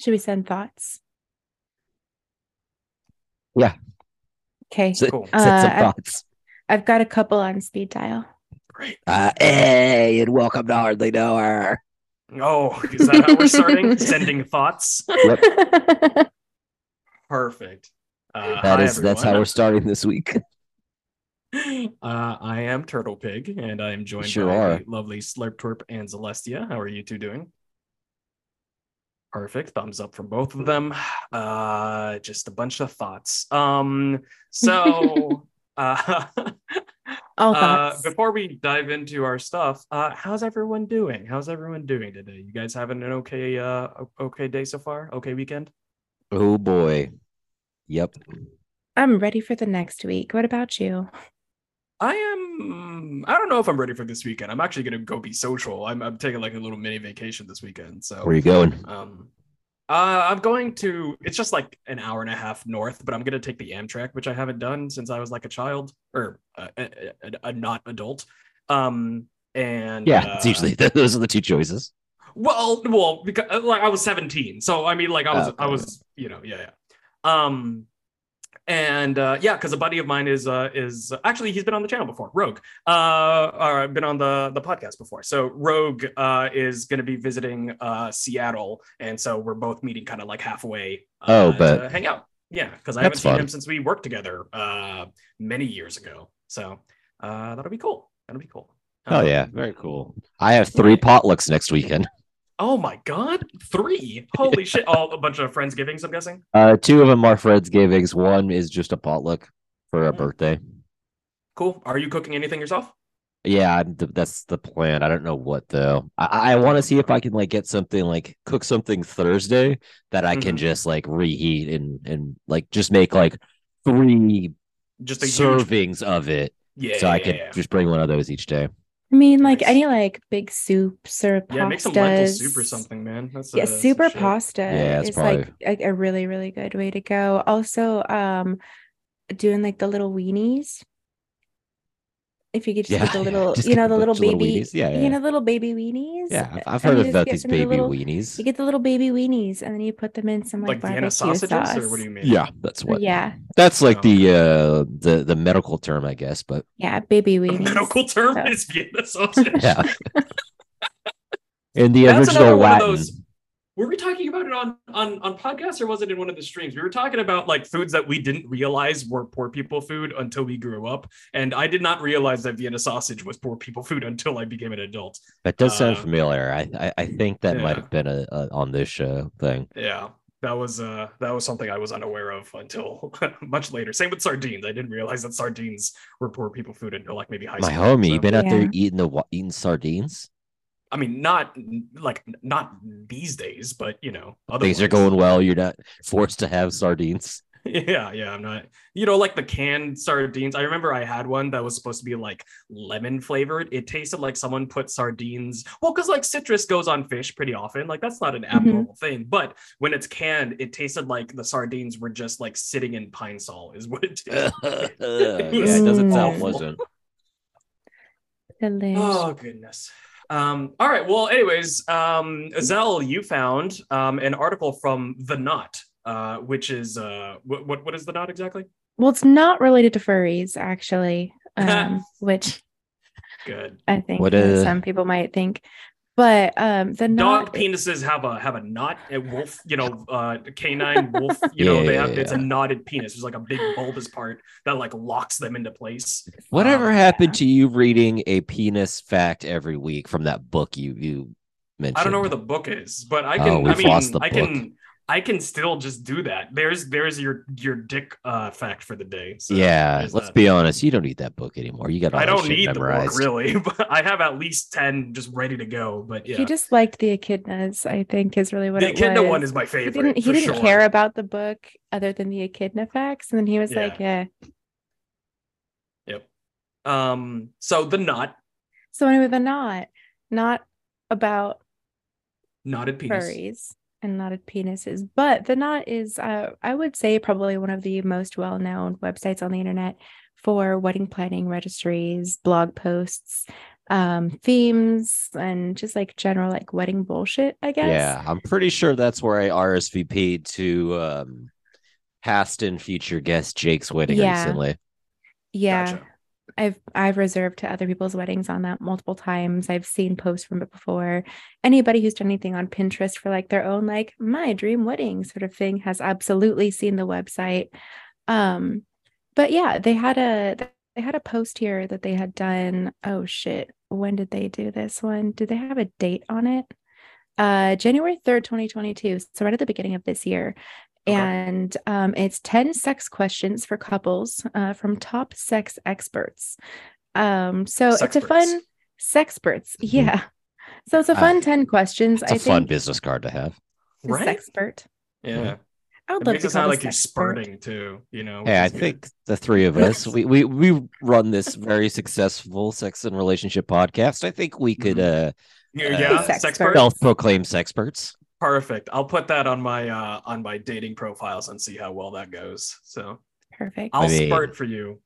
Should we send thoughts? Yeah. Okay. Cool. Some thoughts. I've got a couple on speed dial. Great. Hey, and welcome to Hardly Know Her. Oh, is that how we're starting? Sending thoughts. Yep. Perfect. That's how we're starting this week. I am Turtle Pig, and I am joined by lovely Slurptorp and Celestia. How are you two doing? Perfect. Thumbs up from both of them. Just a bunch of thoughts. Before we dive into our stuff, how's everyone doing? How's everyone doing today? You guys having an okay day so far? Okay weekend? Oh boy. Yep. I'm ready for the next week. What about you? I don't know if I'm ready for this weekend. I'm actually gonna go be social. I'm taking like a little mini vacation this weekend. So where are you going? I'm going to, it's just like an hour and a half north, but I'm going to take the Amtrak, which I haven't done since I was like a child or a not adult. It's usually those are the two choices. Well, because like I was 17. So I mean, like I was, you know, yeah. Because a buddy of mine is actually, he's been on the channel before, Rogue, or been on the podcast before. So Rogue is going to be visiting Seattle, and so we're both meeting kind of like halfway to hang out. Yeah, because I haven't seen him since we worked together many years ago. So that'll be cool. Oh yeah, very cool. I have 3 potlucks next weekend. Oh my God, 3! Holy shit! All a bunch of Friendsgivings, I'm guessing. 2 of them are Friendsgivings. 1 is just a potluck for a birthday. Cool. Are you cooking anything yourself? Yeah, that's the plan. I don't know what though. I want to see if I can like get something, like cook something Thursday that I can just like reheat and like just make like 3 just servings of it. Yeah. So I can just bring one of those each day. I mean, like any like big soups or pastas. Yeah, make some lentil soup or something, man. Pasta is probably like a really, really good way to go. Also, doing like the little weenies. If you could just get the little baby weenies. Yeah, I've heard about these baby weenies. You get the little baby weenies, and then you put them in some like Vienna sausages, or what do you mean? Yeah, that's what. Yeah, that's like the medical term, I guess. But yeah, baby weenies. The medical term is Vienna sausage. Yeah. In the original Latin. Were we talking about it on podcasts, or was it in one of the streams? We were talking about like foods that we didn't realize were poor people food until we grew up. And I did not realize that Vienna sausage was poor people food until I became an adult. That does sound familiar. I think that might have been a on this show thing. Yeah, that was something I was unaware of until much later. Same with sardines. I didn't realize that sardines were poor people food until like maybe high school. My homie, you've been out there eating sardines? I mean, not these days, but you know, things are going well. You're not forced to have sardines. Yeah, I'm not. You know, like the canned sardines. I remember I had one that was supposed to be like lemon flavored. It tasted like someone put sardines. Well, because like citrus goes on fish pretty often. Like that's not an abnormal thing. But when it's canned, it tasted like the sardines were just like sitting in pine Sol. Is what it tasted. It doesn't sound pleasant. Oh goodness. All right. Well, anyways, Zell, you found an article from The Knot, which is what is The Knot exactly? Well, it's not related to furries, actually, which good I think some people might think. But the dog knot, penises have a knot, a wolf, you know, canine wolf, you know, they have it's a knotted penis. There's like a big bulbous part that like locks them into place. Whatever happened to you reading a penis fact every week from that book you mentioned? I don't know where the book is, but I can. I can still just do that. There's your dick fact for the day. So yeah, let's be honest. You don't need that book anymore. You got all that shit memorized. I don't need the book, really, but I have at least 10 just ready to go. But yeah, he just liked the echidnas. I think is really what it was. The echidna one is my favorite. He didn't care about the book other than the echidna facts, and then he was like, "Yeah, yep." So The Knot. So anyway, The Knot, not about knotted furries and knotted penises, but The Knot is, I would say, probably one of the most well-known websites on the internet for wedding planning registries, blog posts, themes and just like general like wedding bullshit, I guess. Yeah, I'm pretty sure that's where I RSVP'd to past and future guest Jake's wedding recently. Yeah. Gotcha. I've reserved to other people's weddings on that multiple times. I've seen posts from it before. Anybody who's done anything on Pinterest for like their own, like my dream wedding sort of thing has absolutely seen the website. But yeah, they had a post here that they had done. Oh shit. When did they do this one? Did they have a date on it? January 3rd, 2022. So right at the beginning of this year. And it's 10 sex questions for couples from top sex experts. Sexperts. Yeah. So it's a fun 10 questions. It's a fun business card to have. Right? Sexpert. Yeah. I would love to sound like you're spurting too, you know. Hey, I think the three of us, we run this very successful sex and relationship podcast. I think we could self-proclaim sexperts. Perfect. I'll put that on my dating profiles and see how well that goes. So perfect. I'll spurt for you.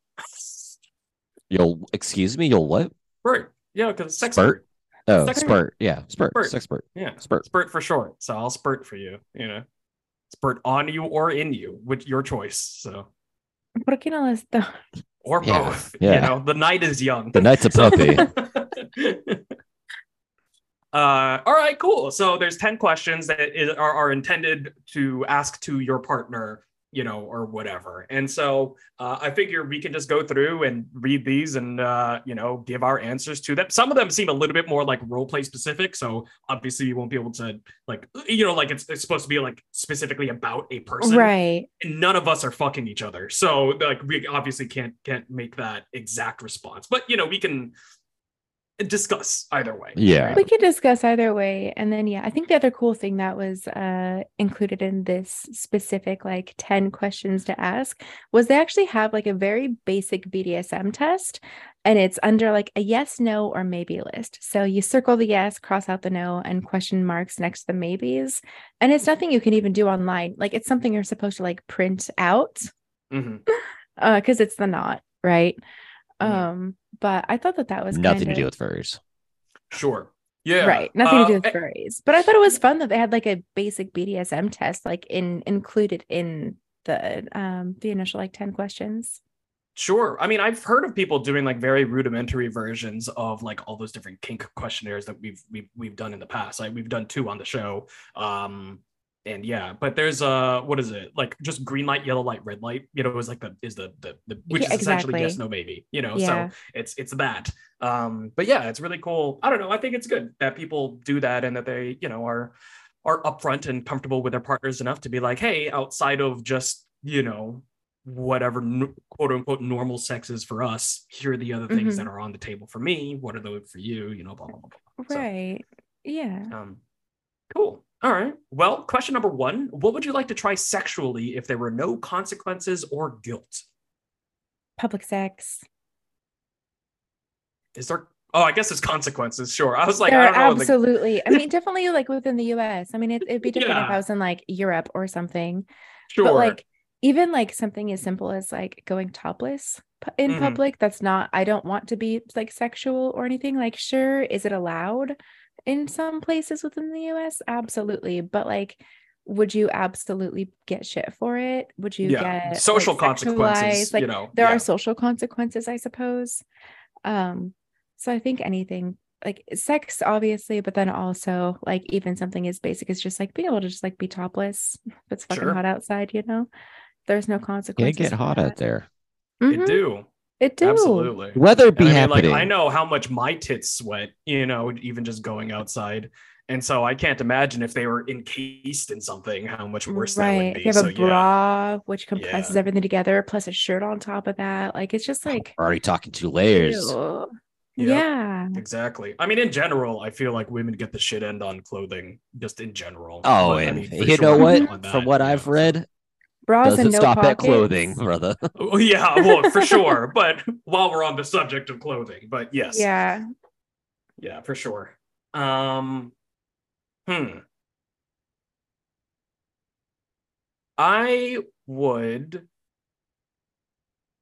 You'll excuse me. You'll what? Spurt. Yeah, because sexpert. Oh, sexpert. Yeah, spurt. Sexpert. Yeah, spurt. Spurt for short. So I'll spurt for you. You know, spurt on you or in you, with your choice. So. ¿Por qué no les doy? Or both. Yeah. You know, the night is young. The night's a puppy. All right, cool. So there's 10 questions that are intended to ask to your partner, you know, or whatever. And so I figure we can just go through and read these and, you know, give our answers to them. Some of them seem a little bit more like role play specific. So obviously you won't be able to like, you know, like it's supposed to be like specifically about a person. Right. And none of us are fucking each other. So like we obviously can't make that exact response, but you know, we can discuss either way. Yeah, we could discuss either way. And then yeah, I think the other cool thing that was included in this specific like 10 questions to ask was they actually have like a very basic BDSM test, and it's under like a yes, no, or maybe list. So you circle the yes, cross out the no, and question marks next to the maybes. And it's nothing you can even do online. Like it's something you're supposed to like print out because it's the Knot, right? But I thought that was nothing to do with furries. Sure. Yeah. Right. Nothing to do with furries. But I thought it was fun that they had like a basic BDSM test, like included in the initial like 10 questions. Sure. I mean, I've heard of people doing like very rudimentary versions of like all those different kink questionnaires that we've done in the past. Like we've done two on the show. And yeah, but there's what is it like? Just green light, yellow light, red light. You know, it was like the which is exactly. Essentially yes, no, maybe. You know, yeah. So it's that. But yeah, it's really cool. I don't know. I think it's good that people do that and that they, you know, are upfront and comfortable with their partners enough to be like, hey, outside of just you know whatever quote unquote normal sex is for us, here are the other things that are on the table for me. What are those for you? You know, blah blah blah. Right. So, yeah. Cool. All right. Well, question number one, what would you like to try sexually if there were no consequences or guilt? Public sex. Is there? Oh, I guess there's consequences. Sure. I was like, I don't know. Absolutely. Like... I mean, definitely like within the US. I mean, it'd be different if I was in like Europe or something. Sure. But like even like something as simple as like going topless in public, that's not, I don't want to be like sexual or anything. Like, sure. Is it allowed? In some places within the US, absolutely. But like, would you absolutely get shit for it? Would you get social like, consequences? Like, you know, there are social consequences, I suppose. So I think anything like sex, obviously, but then also like even something as basic as just like being able to just like be topless if it's fucking hot outside. You know, there's no consequences. They get hot out there. They do. It do. Absolutely. Weather be happening. Like, I know how much my tits sweat, you know, even just going outside. And so I can't imagine if they were encased in something, how much worse that would be. You have a bra, which compresses everything together, plus a shirt on top of that. Like, it's just like. We're already talking two layers. Ew. Yeah, exactly. I mean, in general, I feel like women get the shit end on clothing, just in general. Oh, but, and I mean, you know what? From what I've read. Bras doesn't and no stop pockets. At clothing, brother. Oh, yeah, well, for sure. But while we're on the subject of clothing, but yes. Yeah. Yeah, for sure. I would...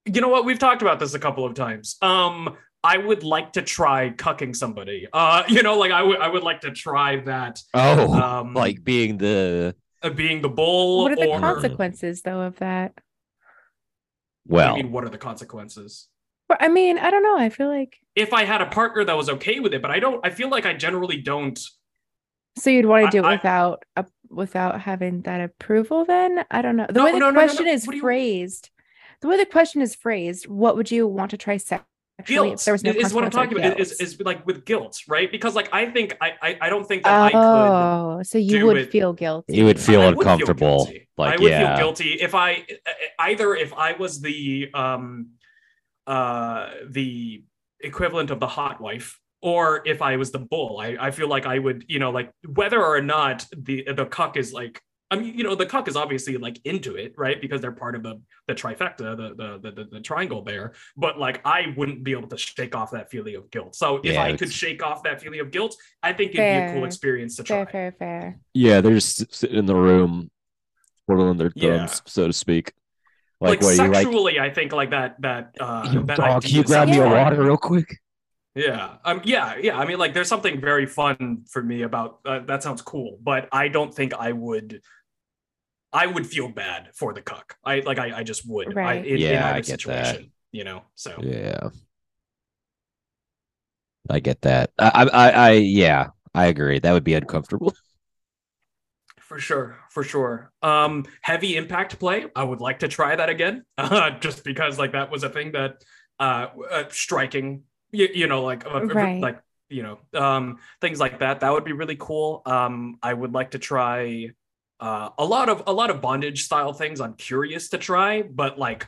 You know what? We've talked about this a couple of times. I would like to try cucking somebody. You know, like I would like to try that. Oh, like being the bull. What are the consequences though of that? Well, I mean, what are the consequences? I mean, I don't know. I feel like if I had a partner that was okay with it, but I don't. I feel like I generally don't. So you'd want to do it without having that approval? Then I don't know. The way the question is phrased, what would you want to try sex? Guilt is what I'm talking about. Is like with guilt, right? Because like I think I don't think that I could. So you would feel guilty. You would feel uncomfortable. Like I would feel guilty if I was the equivalent of the hot wife, or if I was the bull. I feel like I would, you know, like whether or not the cuck is like. I mean, you know, the cuck is obviously like into it, right? Because they're part of the trifecta, the triangle there. But like, I wouldn't be able to shake off that feeling of guilt. So yeah, if I could shake off that feeling of guilt, I think it'd be a cool experience to try. Fair. Yeah, they're just sitting in the room, twiddling their thumbs, so to speak. Like sexually, I think like that. That dog, can you grab me a water real quick? Yeah. Yeah. I mean, like, there's something very fun for me about that. Sounds cool, but I don't think I would feel bad for the cuck. I just would. Right. I get that. You know, so. Yeah. I get that. I agree. That would be uncomfortable. For sure. Heavy impact play. I would like to try that again, just because like that was a thing that striking, you know, like, right. Like, you know, things like that. That would be really cool. I would like to try... a lot of bondage style things I'm curious to try, but like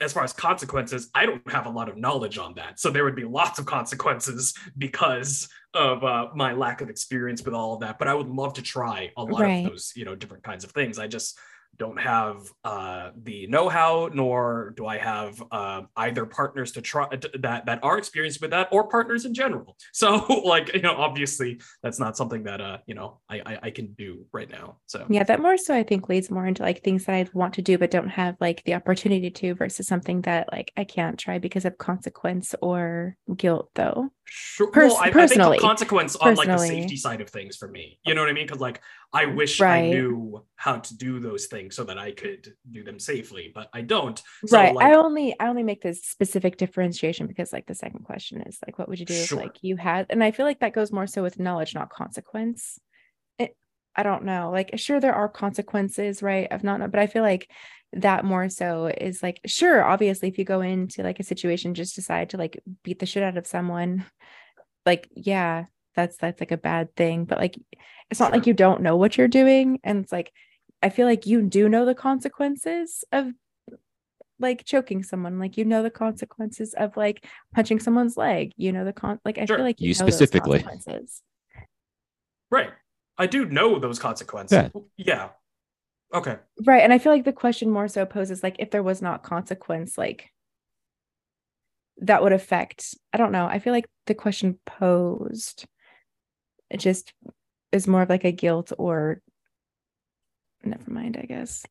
as far as consequences, I don't have a lot of knowledge on that. So there would be lots of consequences because of my lack of experience with all of that. But I would love to try a lot of those, you know, different kinds of things. I just don't have the know-how, nor do I have either partners to try that are experienced with that, or partners in general. So, like, you know, obviously that's not something that you know, I can do right now. So yeah, that more so I think leads more into like things that I want to do but don't have like the opportunity to, versus something that like I can't try because of consequence or guilt, though. Sure. Well, I think the consequence on like the safety side of things for me, you know what I mean? Because like I wish I knew how to do those things so that I could do them safely, but I don't. So, right. Like, I only make this specific differentiation because like the second question is like, what would you do if like you had? And I feel like that goes more so with knowledge, not consequence. I don't know. Like, sure, there are consequences, right? Of not, but I feel like that more so is like, sure, obviously, if you go into like a situation, just decide to like beat the shit out of someone, like, yeah, that's like a bad thing. But like, it's not like you don't know what you're doing. And it's like, I feel like you do know the consequences of like choking someone, like, you know, the consequences of like punching someone's leg, you know, I feel like you know specifically, right? I do know those consequences. Yeah. Okay. Right. And I feel like the question more so poses like, if there was not consequence, like that would affect, I don't know. I feel like the question posed, it just is more of like a guilt or never mind, I guess.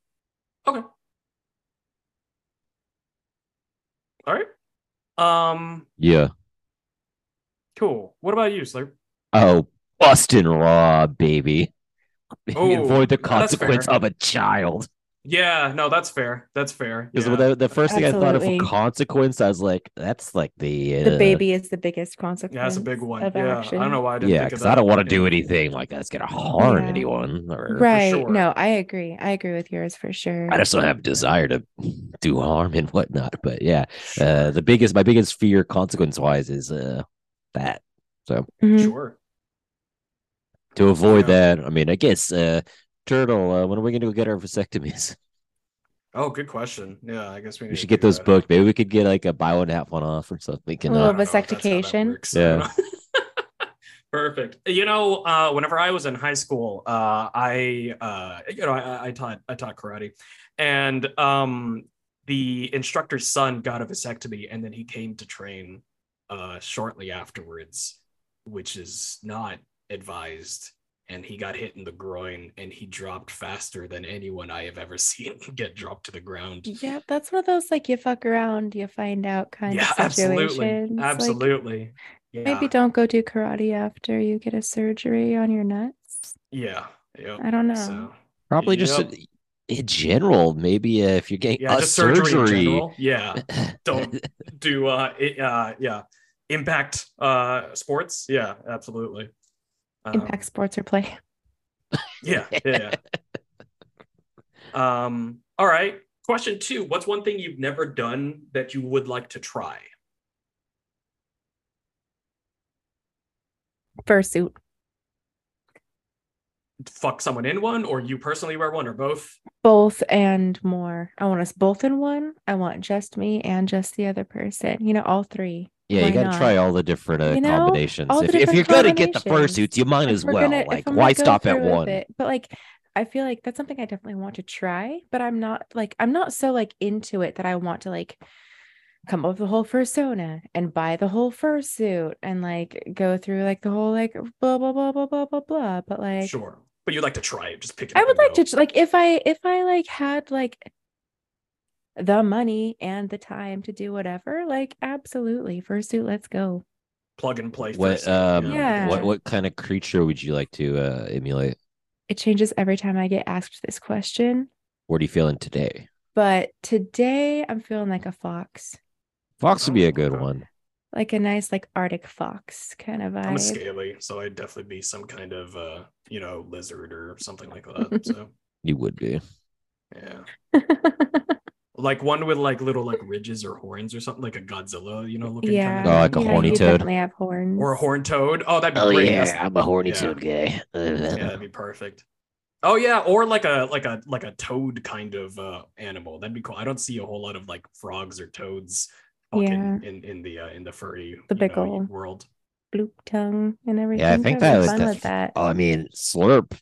Okay. All right. Yeah. Cool. What about you, Slurp? Oh, bustin' raw, baby. Avoid the consequence of a child. Yeah, no, that's fair. That's fair. Because the first thing I thought of consequence, I was like, that's like the baby is the biggest consequence. Yeah, that's a big one. Yeah, action. I don't know why I didn't think of that. I don't want to do anything like that's going to harm anyone. Or, right. Sure. No, I agree. I agree with yours for sure. I just don't have a desire to do harm and whatnot. But yeah, my biggest fear consequence wise is that. So sure. To avoid that, I mean, I guess, Turtle, when are we going to go get our vasectomies? Oh, good question. Yeah, I guess we should get those booked. Maybe we could get like a buy one, half one off or something. We can, a little vasectication. Yeah. Perfect. You know, whenever I was in high school, I taught karate, and the instructor's son got a vasectomy, and then he came to train shortly afterwards, which is not advised and he got hit in the groin and he dropped faster than anyone I have ever seen get dropped to the ground. Yeah, that's one of those like you fuck around, you find out kind of situations. Absolutely. Like, yeah. Maybe don't go do karate after you get a surgery on your nuts. Yeah. Yep. I don't know. So, probably just in general, maybe if you're getting a surgery. Yeah. Don't do impact sports. Yeah, absolutely. Impact sports or play. Yeah. All right. Question 2. What's one thing you've never done that you would like to try? Fursuit. Fuck someone in one, or you personally wear one, or both? Both and more. I want us both in one. I want just me and just the other person. You know, all three. Yeah, why you got to try all the different combinations. If you're going to get the fursuits, you might as well. Why stop at one? But like, I feel like that's something I definitely want to try, but I'm not so into it that I want to like come up with the whole fursona and buy the whole fursuit and like go through like the whole like blah, blah, blah, blah, blah, blah, blah. But like, sure. But you'd like to try it. Just pick it up. I would like to, like, if I like had like the money and the time to do whatever, like absolutely fursuit, let's go. Plug and play. What kind of creature would you like to emulate? It changes every time I get asked this question. What are you feeling today? But today I'm feeling like a fox. Fox would be a good one. Like a nice like Arctic fox kind of vibe. I'm a scaly, so I'd definitely be some kind of lizard or something like that. So you would be. Yeah. Like one with like little like ridges or horns or something, like a Godzilla, looking. Yeah, kind of like a horny toad. Definitely have horns. Or a horn toad. Oh, that'd be great. Yeah, I'm a horny toad guy. That'd be perfect. Oh yeah, or like a toad kind of animal. That'd be cool. I don't see a whole lot of like frogs or toads in the furry world. Bloop tongue and everything. Yeah, I think that was fun with that. Oh, I mean, Slurp.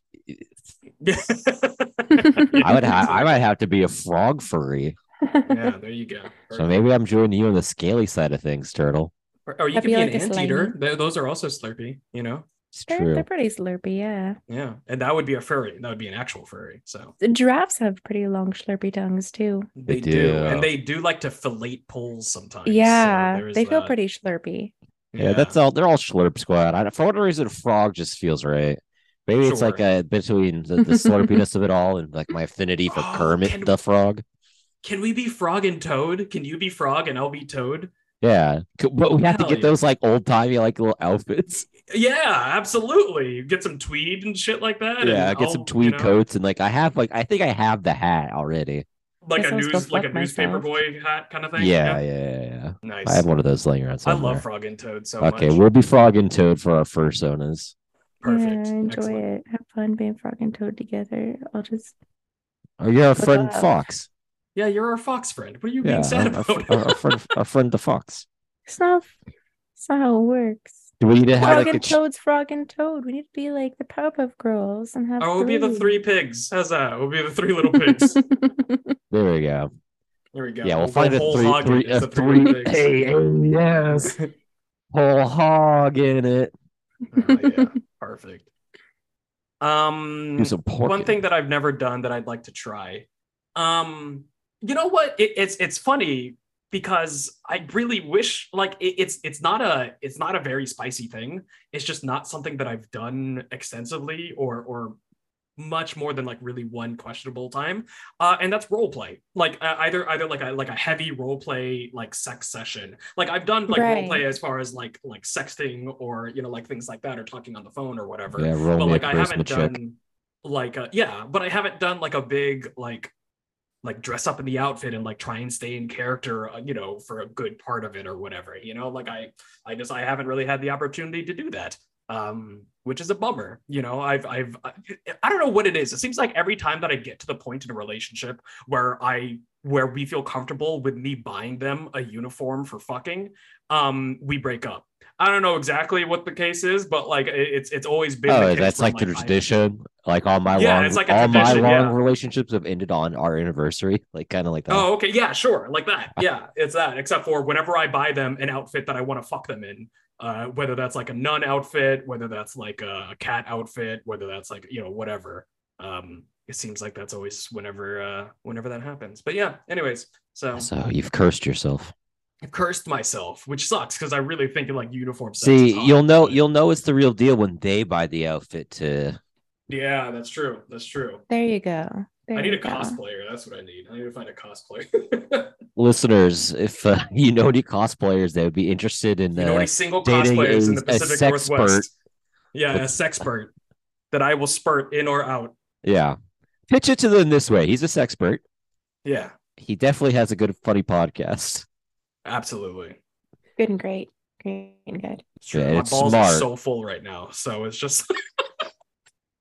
I might have to be a frog furry. Yeah, there you go. Perfect. So maybe I'm joining you on the scaly side of things, Turtle. Or you could be an anteater. Those are also slurpy, It's true. They're pretty slurpy, yeah. Yeah, and that would be a furry. That would be an actual furry. So the giraffes have pretty long slurpy tongues too. They do, and they do like to fellate poles sometimes. Yeah, so they feel pretty slurpy. Yeah, that's all. They're all slurp squad. For whatever reason, frog just feels right. Maybe it's like a between the slurpiness of it all and like my affinity for Kermit the Frog. Can we be frog and toad? Can you be frog and I'll be toad? Yeah, but we have to get those like old timey like little outfits. Yeah, absolutely. Get some tweed and shit like that. Yeah, and get some tweed coats and like I think I have the hat already. Like a newspaper boy hat kind of thing. Yeah. Nice. I have one of those laying around somewhere. I love frog and toad so much. Okay, we'll be frog and toad for our fursonas. Perfect. Yeah, enjoy it. Have fun being frog and toad together. I'll just. Oh, you're a friend fox. Yeah, you're our fox friend. What are you being sad about? Our friend the fox. It's not how it works. Do we need to have frog and toad? We need to be like the Powerpuff Girls and have. Oh, we'll be the 3 pigs. How's that? We'll be the 3 little pigs. There we go. Yeah, we'll find a three. Hey, yes, whole hog in it. Oh, yeah, perfect. One thing that I've never done that I'd like to try. You know what? It's funny because I really wish like it's not a very spicy thing. It's just not something that I've done extensively or much more than like really one questionable time. And that's role play, like either like a heavy role play, like sex session. Like I've done like role play as far as like sexting or, like things like that or talking on the phone or whatever. Yeah, but like I haven't done like, but I haven't done like a big, like dress up in the outfit and like try and stay in character, for a good part of it or whatever, like I haven't really had the opportunity to do that. Which is a bummer. I don't know what it is. It seems like every time that I get to the point in a relationship where we feel comfortable with me buying them a uniform for fucking, we break up. I don't know exactly what the case is, but like it's always been. Oh, that's like the tradition. Like all my long relationships have ended on our anniversary, like kind of like that. Oh, okay, yeah, sure, like that. Yeah, it's that. Except for whenever I buy them an outfit that I want to fuck them in. whether that's like a nun outfit, whether that's like a cat outfit, whether that's like, you know, whatever. It seems like that's always whenever that happens. But yeah, anyways, so you've cursed yourself. I cursed myself, which sucks because I really think in like uniform stuff. See, you'll know it's the real deal when they buy the outfit too. Yeah, that's true. That's true. There you go. There I need a cosplayer. That's what I need. I need to find a cosplayer. Listeners, if you know any cosplayers that would be interested in any single cosplayers in the Pacific Northwest. Yeah, a sexpert that I will spurt in or out. Yeah. Pitch it to them this way. He's a sexpert. Yeah. He definitely has a good, funny podcast. Absolutely. Good and great. Great and good. Sure. Yeah, my balls are so full right now. So it's just...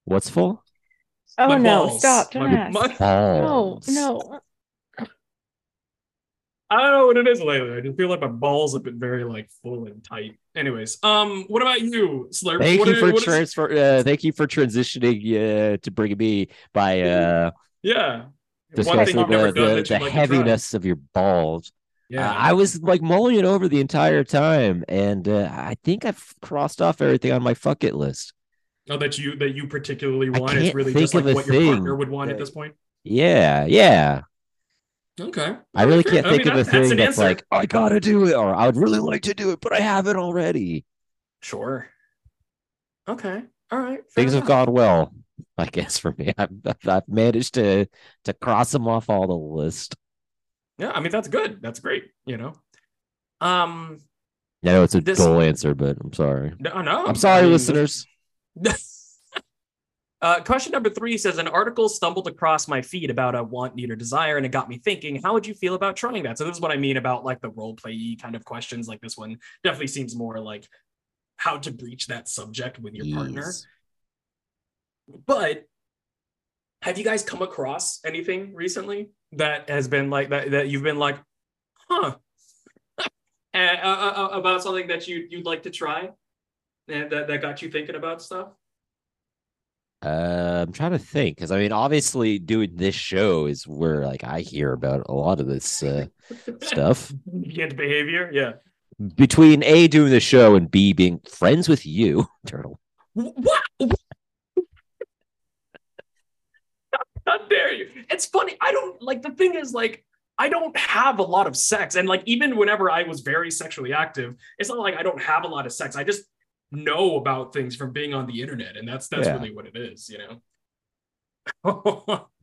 What's full? Oh, my balls. Stop. Don't ask. No. I don't know what it is lately. I just feel like my balls have been very like full and tight. Anyways, what about you, Slurp? Thank you for transitioning to bringing me by discussing the heaviness of your balls. Yeah. I was like mulling it over the entire time, and I think I've crossed off everything on my fuck it list. Oh, that you particularly want. It's really just like what your partner would want at this point. Yeah. Okay. I really can't think of a thing that's like, I gotta do it, or I would really like to do it, but I haven't already. Sure. Okay. All right. Things have gone well, I guess, for me. I've managed to cross them off all the list. Yeah, I mean, that's good. That's great. You know. I know it's a dull answer, but I'm sorry. No. I'm sorry, listeners. Question number 3 says, an article stumbled across my feed about a want, need, or desire, and it got me thinking, how would you feel about trying that? So this is what I mean about like the role-play kind of questions. Like this one definitely seems more like how to breach that subject with your partner. But have you guys come across anything recently that has been like that you've been like, huh, about something that you'd like to try? And that got you thinking about stuff? I'm trying to think, because I mean, obviously doing this show is where like I hear about a lot of this stuff. Get behavior, yeah. Between A, doing the show, and B, being friends with you, Turtle. What? How dare you? It's funny. I don't like, the thing is like, I don't have a lot of sex. And like, even whenever I was very sexually active, it's not like I don't have a lot of sex. I just know about things from being on the internet, and that's really what it is, you know.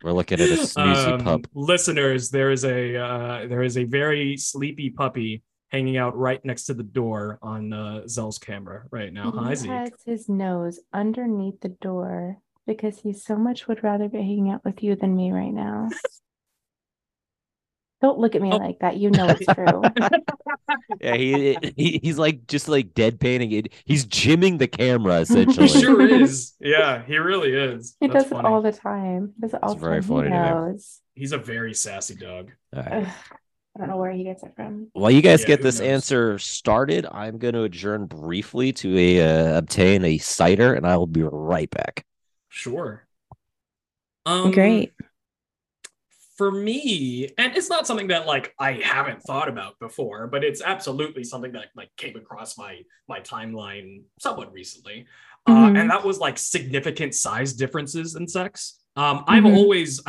We're looking at a snoozy pup. Listeners, there is a very sleepy puppy hanging out right next to the door on Zell's camera right now. Hi, Zeke. He has his nose underneath the door because he so much would rather be hanging out with you than me right now. Don't look at me like that. You know it's true. Yeah, he's like just like deadpanning it. He's gymming the camera essentially. He sure is. Yeah, he really is. He does it all the time. He does it all the time. It's very funny. He's a very sassy dog. All right. I don't know where he gets it from. While you guys get this answer started, I'm going to adjourn briefly to obtain a cider, and I will be right back. Sure. Great. For me, and it's not something that like I haven't thought about before, but it's absolutely something that like came across my timeline somewhat recently. And that was like significant size differences in sex. I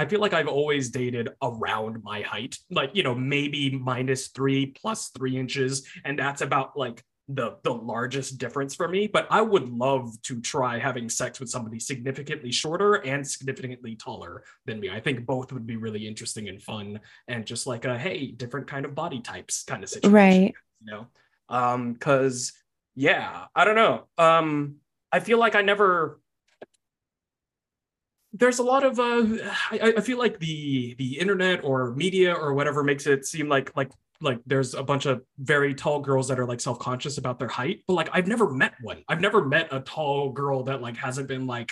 feel like I've always dated around my height, like, you know, maybe -3, +3 inches. And that's about like the largest difference for me. But I would love to try having sex with somebody significantly shorter and significantly taller than me. I think both would be really interesting and fun, and just like a different kind of body types kind of situation, right? You know, because I don't know. I feel like I never. There's a lot of I feel like the internet or media or whatever makes it seem like there's a bunch of very tall girls that are like self-conscious about their height, but like I've never met one. I've never met a tall girl that like hasn't been like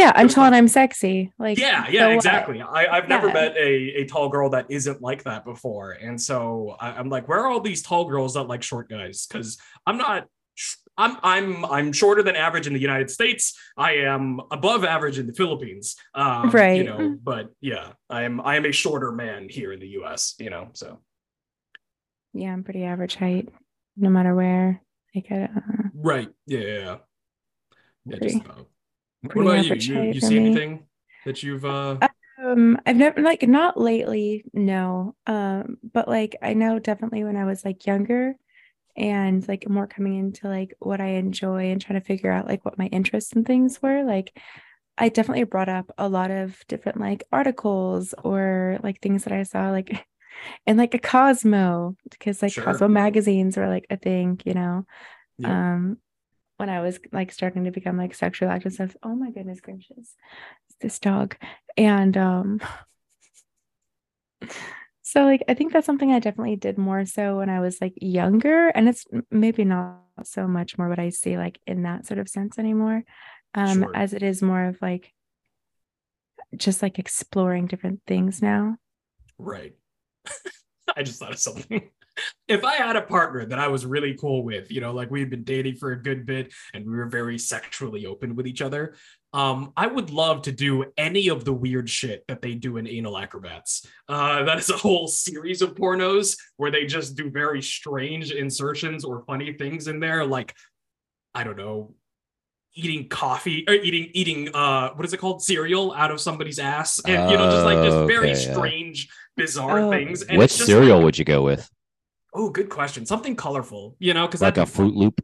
yeah, I'm tall and I'm sexy. Like yeah, exactly. I've never met a tall girl that isn't like that before, and so I'm like, where are all these tall girls that like short guys? Because I'm not. I'm shorter than average in the United States. I am above average in the Philippines. Right. You know, but yeah, I am a shorter man here in the US, you know, so. Yeah, I'm pretty average height, no matter where. Like, I don't know. Right. Yeah. Yeah. Just, what about you? You see anything that you've? I've never, like, not lately, no. But like, I know definitely when I was like younger, and like more coming into like what I enjoy and trying to figure out like what my interests and things were, like I definitely brought up a lot of different like articles or like things that I saw like in like a Cosmo, because like sure. Cosmo magazines were like a thing, you know. Yeah. When I was like starting to become like sexual active stuff. Oh my goodness gracious, it's this dog. And so like I think that's something I definitely did more so when I was like younger, and it's maybe not so much more what I see like in that sort of sense anymore. Sure. As it is more of like just like exploring different things now. Right. I just thought of something. If I had a partner that I was really cool with, you know, like we had been dating for a good bit and we were very sexually open with each other, I would love to do any of the weird shit that they do in Anal Acrobats. That is a whole series of pornos where they just do very strange insertions or funny things in there, like, I don't know, eating coffee or eating what is it called, cereal out of somebody's ass, and you know, just like just very strange, bizarre things. And what cereal would you go with? Oh, good question. Something colorful, you know, because like a Fruit Loop.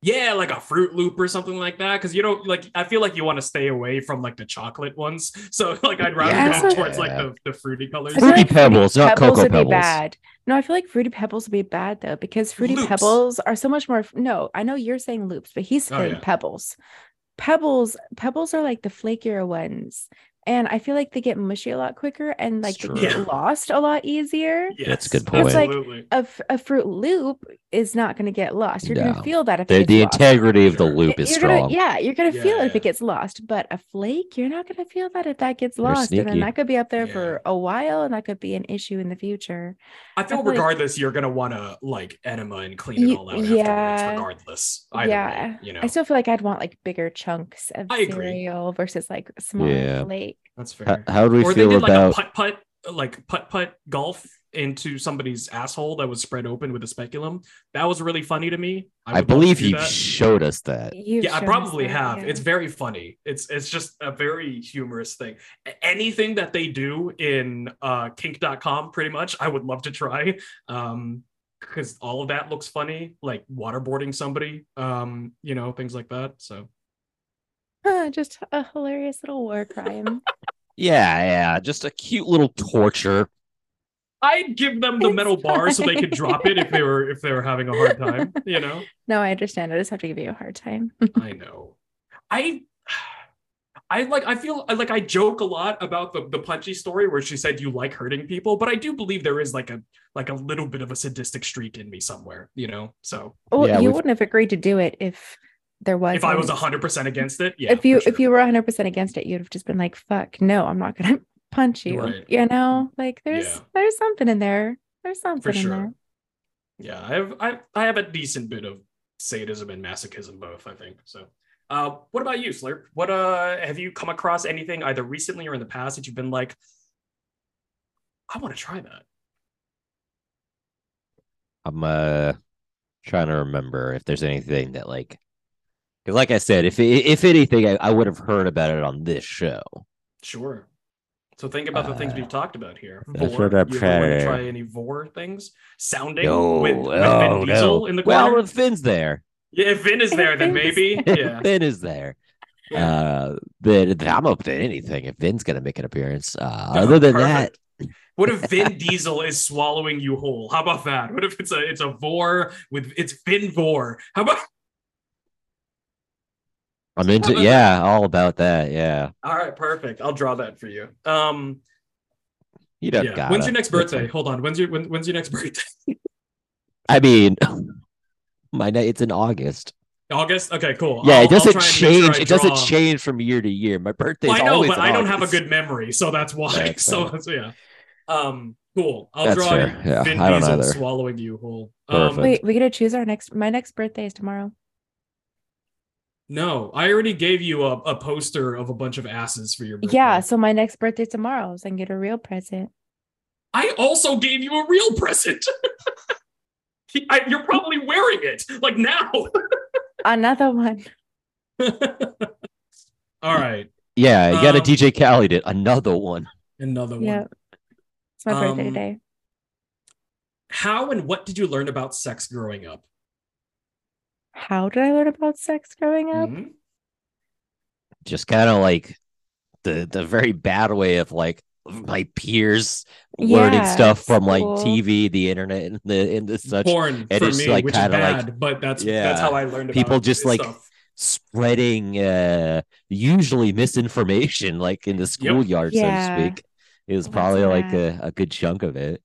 Yeah, like a Fruit Loop or something like that. Because you don't like, I feel like you want to stay away from like the chocolate ones. So like, I'd rather go towards like the fruity colors. Fruity Pebbles, not Cocoa Pebbles. Would be bad. No, I feel like Fruity Pebbles would be bad though, because Fruity Pebbles are so much more. No, I know you're saying loops, but he's saying pebbles. Pebbles are like the flakier ones. And I feel like they get mushy a lot quicker, and like they get lost a lot easier. Yes, that's a good point. It's like a Fruit Loop is not going to get lost. You're going to feel that if it gets the integrity lost. Of the loop is strong. You're going to feel it if it gets lost. But a flake, you're not going to feel that if that gets lost. And then that could be up there for a while, and that could be an issue in the future. I feel regardless, you're going to want to like enema and clean it all out afterwards, regardless. Either way, you know. I still feel like I'd want like bigger chunks of cereal versus like small flakes. That's fair. How do we feel about putt-putt golf into somebody's asshole that was spread open with a speculum? That was really funny to me. I believe you showed us that. Yeah, I probably have. It's very funny. It's just a very humorous thing. Anything that they do in kink.com, pretty much, I would love to try. Because all of that looks funny, like waterboarding somebody, you know, things like that. So just a hilarious little war crime. Just a cute little torture. I'd give them the metal bar so they could drop it if they were having a hard time, you know. No, I understand. I just have to give you a hard time. I know. I feel like I joke a lot about the Punchy story where she said you like hurting people, but I do believe there is like a little bit of a sadistic streak in me somewhere, you know. So you wouldn't have agreed to do it if there was. If I was 100% against it, if you were 100% against it, you'd have just been like, "Fuck, no, I'm not gonna punch you." Right. You know, like there's something in there. There's something in there. Yeah, I have a decent bit of sadism and masochism both, I think. So, what about you, Slurp? What have you come across anything either recently or in the past that you've been like, I want to try that? I'm trying to remember if there's anything that like. Because like I said, if anything, I would have heard about it on this show. Sure. So think about the things we've talked about here. Vor, you ever try any vor things? Sounding with Vin Diesel in the corner? Well, if Vin's there. Yeah, if Vin is there, then maybe. Yeah, Vin is there. Then I'm open to anything if Vin's going to make an appearance. Other than that. What if Vin Diesel is swallowing you whole? How about that? What if it's a vor with it's Vin Vor? How about... I'm into all about that. Yeah. All right, perfect. I'll draw that for you. You don't got it. When's your next birthday? Hold on. When's your next birthday? I mean, it's in August. August? Okay, cool. Yeah, it doesn't change. It doesn't change from year to year. My birthday is always in August. I don't have a good memory, so that's why. Right, so yeah. Cool. I'll draw Vin Diesel swallowing you whole. Wait, we gotta choose our next. My next birthday is tomorrow. No, I already gave you a poster of a bunch of asses for your birthday. Yeah, so my next birthday tomorrow, so I can get a real present. I also gave you a real present. You're probably wearing it like now. Another one. All right. Yeah, you got a DJ Khaled'd it. Another one. Another one. Yeah. It's my birthday today. How and what did you learn about sex growing up? How did I learn about sex growing up? Mm-hmm. Just kind of like the very bad way of like my peers learning stuff from like TV, the internet, and the such. Porn and for it's me, like kind of like, but that's how I learned. About people just like stuff. Spreading usually misinformation, like in the schoolyard, so to speak, is probably like a good chunk of it.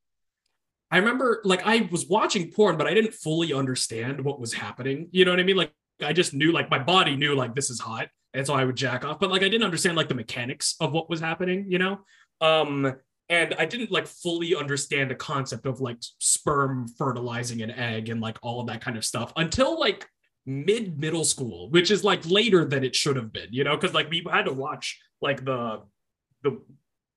I remember like I was watching porn, but I didn't fully understand what was happening. You know what I mean? Like I just knew, like my body knew, like this is hot. And so I would jack off, but like I didn't understand like the mechanics of what was happening, you know? And I didn't like fully understand the concept of like sperm fertilizing an egg and like all of that kind of stuff until like middle school, which is like later than it should have been, you know? Because like we had to watch like the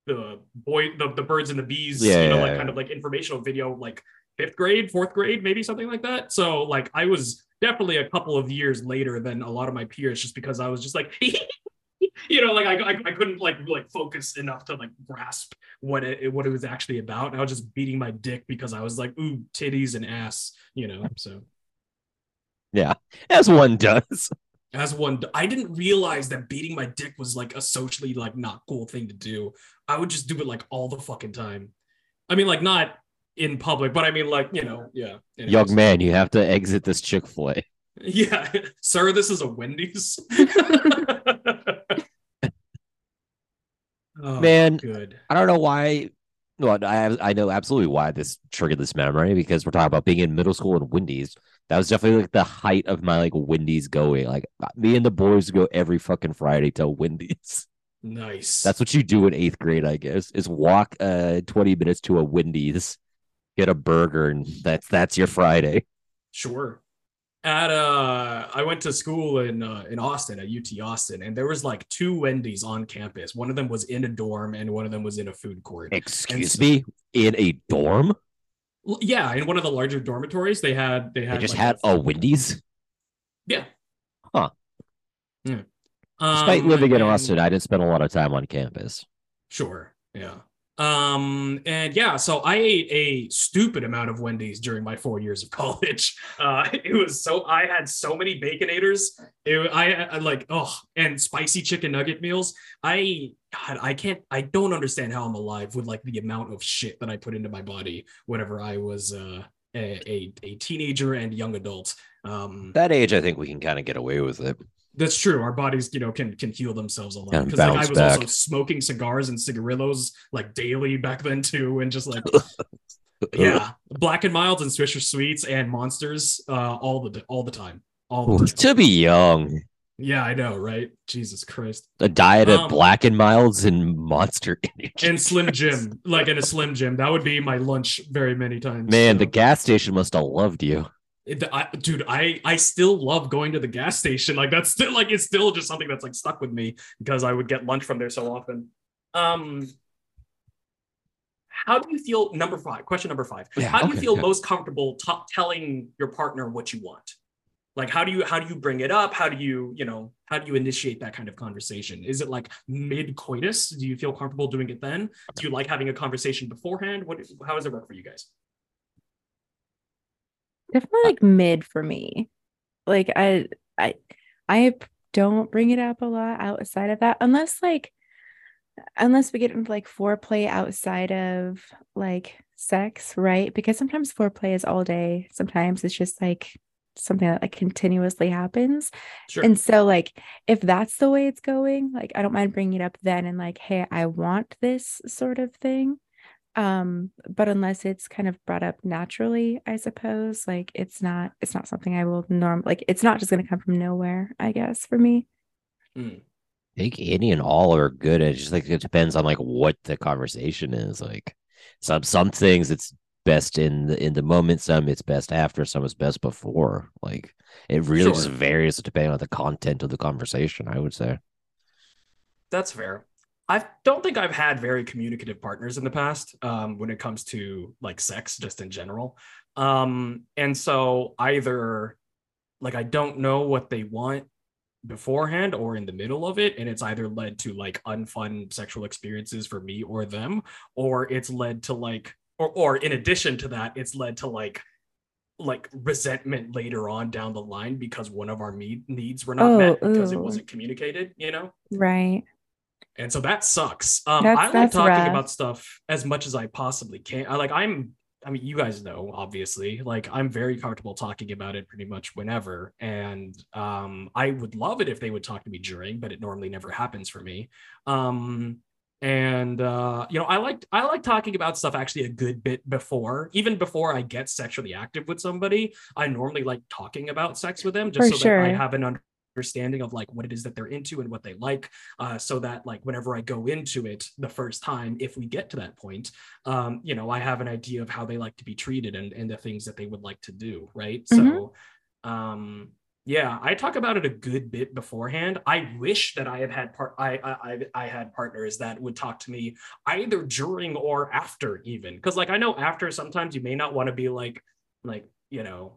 birds and the bees, kind of like informational video, like 5th grade, 4th grade, maybe something like that. So like I was definitely a couple of years later than a lot of my peers, just because I was just like, you know, like I couldn't like focus enough to like grasp what it was actually about. And I was just beating my dick because I was like, ooh, titties and ass, you know. So yeah, as one does. I didn't realize that beating my dick was like a socially like not cool thing to do. I would just do it like all the fucking time. I mean, like not in public, but I mean, like, you know, yeah. Anyways. Young man, you have to exit this Chick-fil-A. Yeah, sir, this is a Wendy's. Oh, man, good. I don't know why. Well, I know absolutely why this triggered this memory, because we're talking about being in middle school and Wendy's. That was definitely like the height of my like Wendy's going. Like me and the boys go every fucking Friday to Wendy's. Nice. That's what you do in 8th grade, I guess, is walk 20 minutes to a Wendy's, get a burger, and that's your Friday. Sure. At I went to school in Austin, at UT Austin, and there was like 2 Wendy's on campus. One of them was in a dorm and one of them was in a food court. Excuse me? In a dorm? Yeah, in one of the larger dormitories, they just had a Wendy's. Yeah. Huh. Yeah. Despite living in Austin, I didn't spend a lot of time on campus. Sure. Yeah. And yeah, so I ate a stupid amount of Wendy's during my 4 years of college. It was so, I had so many Baconators. And spicy chicken nugget meals. I don't understand how I'm alive with like the amount of shit that I put into my body whenever I was a teenager and young adult. That age, I think we can kind of get away with it. That's true. Our bodies, you know, can heal themselves a lot. Because like, I was also smoking cigars and cigarillos like daily back then too, and just like yeah, Black and Milds and Swisher Sweets and Monsters all the time. To be young. Yeah, I know, right? Jesus Christ. A diet of Black and Milds and Monster Energy and Slim Jim, like in a Slim Jim. That would be my lunch very many times. Man, so. The gas station must have loved you. I still love going to the gas station. Like that's still like, it's still just something that's like stuck with me because I would get lunch from there so often. How do you feel? Question number 5. Yeah, how do you feel most comfortable telling your partner what you want? Like, how do you bring it up? How do you initiate that kind of conversation? Is it like mid coitus? Do you feel comfortable doing it then? Do you like having a conversation beforehand? How does it work for you guys? Definitely like mid for me. Like I don't bring it up a lot outside of that, unless we get into like foreplay outside of like sex, right? Because sometimes foreplay is all day. Sometimes it's just like something that like continuously happens. Sure. And so like if that's the way it's going, like I don't mind bringing it up then and like, hey, I want this sort of thing. But unless it's kind of brought up naturally, I suppose, like it's not something I will like it's not just going to come from nowhere, I guess, for me. I think any and all are good. It just like, it depends on like what the conversation is. Like some things it's best in the moment. Some it's best after, some it's best before. Like it really just varies depending on the content of the conversation, I would say. That's fair. I don't think I've had very communicative partners in the past when it comes to like sex, just in general. And so either like I don't know what they want beforehand or in the middle of it, and it's either led to like unfun sexual experiences for me or them, or it's led to like, or in addition to that, it's led to like resentment later on down the line because one of our needs were not met because it wasn't communicated, you know? Right. And so that sucks. I like talking about stuff as much as I possibly can. I mean, you guys know, obviously, like I'm very comfortable talking about it pretty much whenever. And I would love it if they would talk to me during, but it normally never happens for me. You know, I like talking about stuff actually a good bit before, even before I get sexually active with somebody. I normally like talking about sex with them just that I have an understanding of like what it is that they're into and what they like, so that like whenever I go into it the first time, if we get to that point, you know, I have an idea of how they like to be treated and the things that they would like to do, right? Mm-hmm. So yeah, I talk about it a good bit beforehand. I wish that I had partners that would talk to me either during or after, even, because like I know after sometimes you may not want to be like, you know,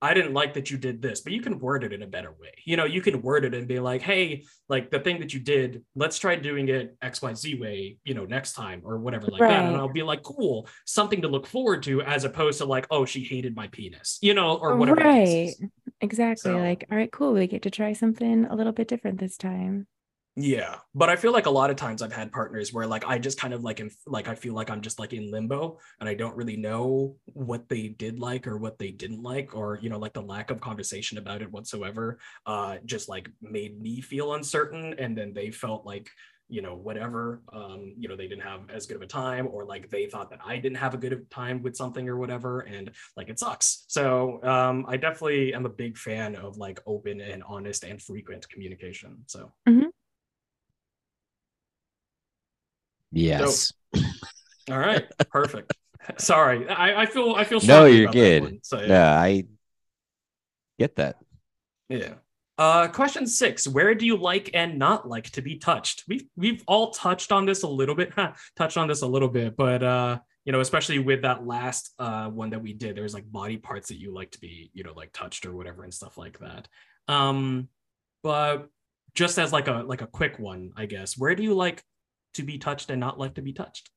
I didn't like that you did this, but you can word it in a better way. You know, you can word it and be like, hey, like the thing that you did, let's try doing it XYZ way, you know, next time or whatever like that. And I'll be like, cool, something to look forward to, as opposed to like, oh, she hated my penis, you know, or whatever. Right. Exactly. So, like, all right, cool. We get to try something a little bit different this time. Yeah. But I feel like a lot of times I've had partners where like, I just kind of like, I feel like I'm just like in limbo and I don't really know what they did like or what they didn't like, or, you know, like the lack of conversation about it whatsoever, just like made me feel uncertain. And then they felt like, you know, whatever, you know, they didn't have as good of a time, or like they thought that I didn't have a good time with something or whatever. And like, it sucks. So I definitely am a big fan of like open and honest and frequent communication. So. Mm-hmm. Yes. Dope. All right. Perfect. Sorry. I feel no, you're good. So, yeah. No, I get that. Yeah. Question 6. Where do you like and not like to be touched? We've all touched on this a little bit, but you know, especially with that last one that we did, there's like body parts that you like to be, you know, like touched or whatever and stuff like that. But just as like a quick one, I guess, where do you like to be touched and not like to be touched?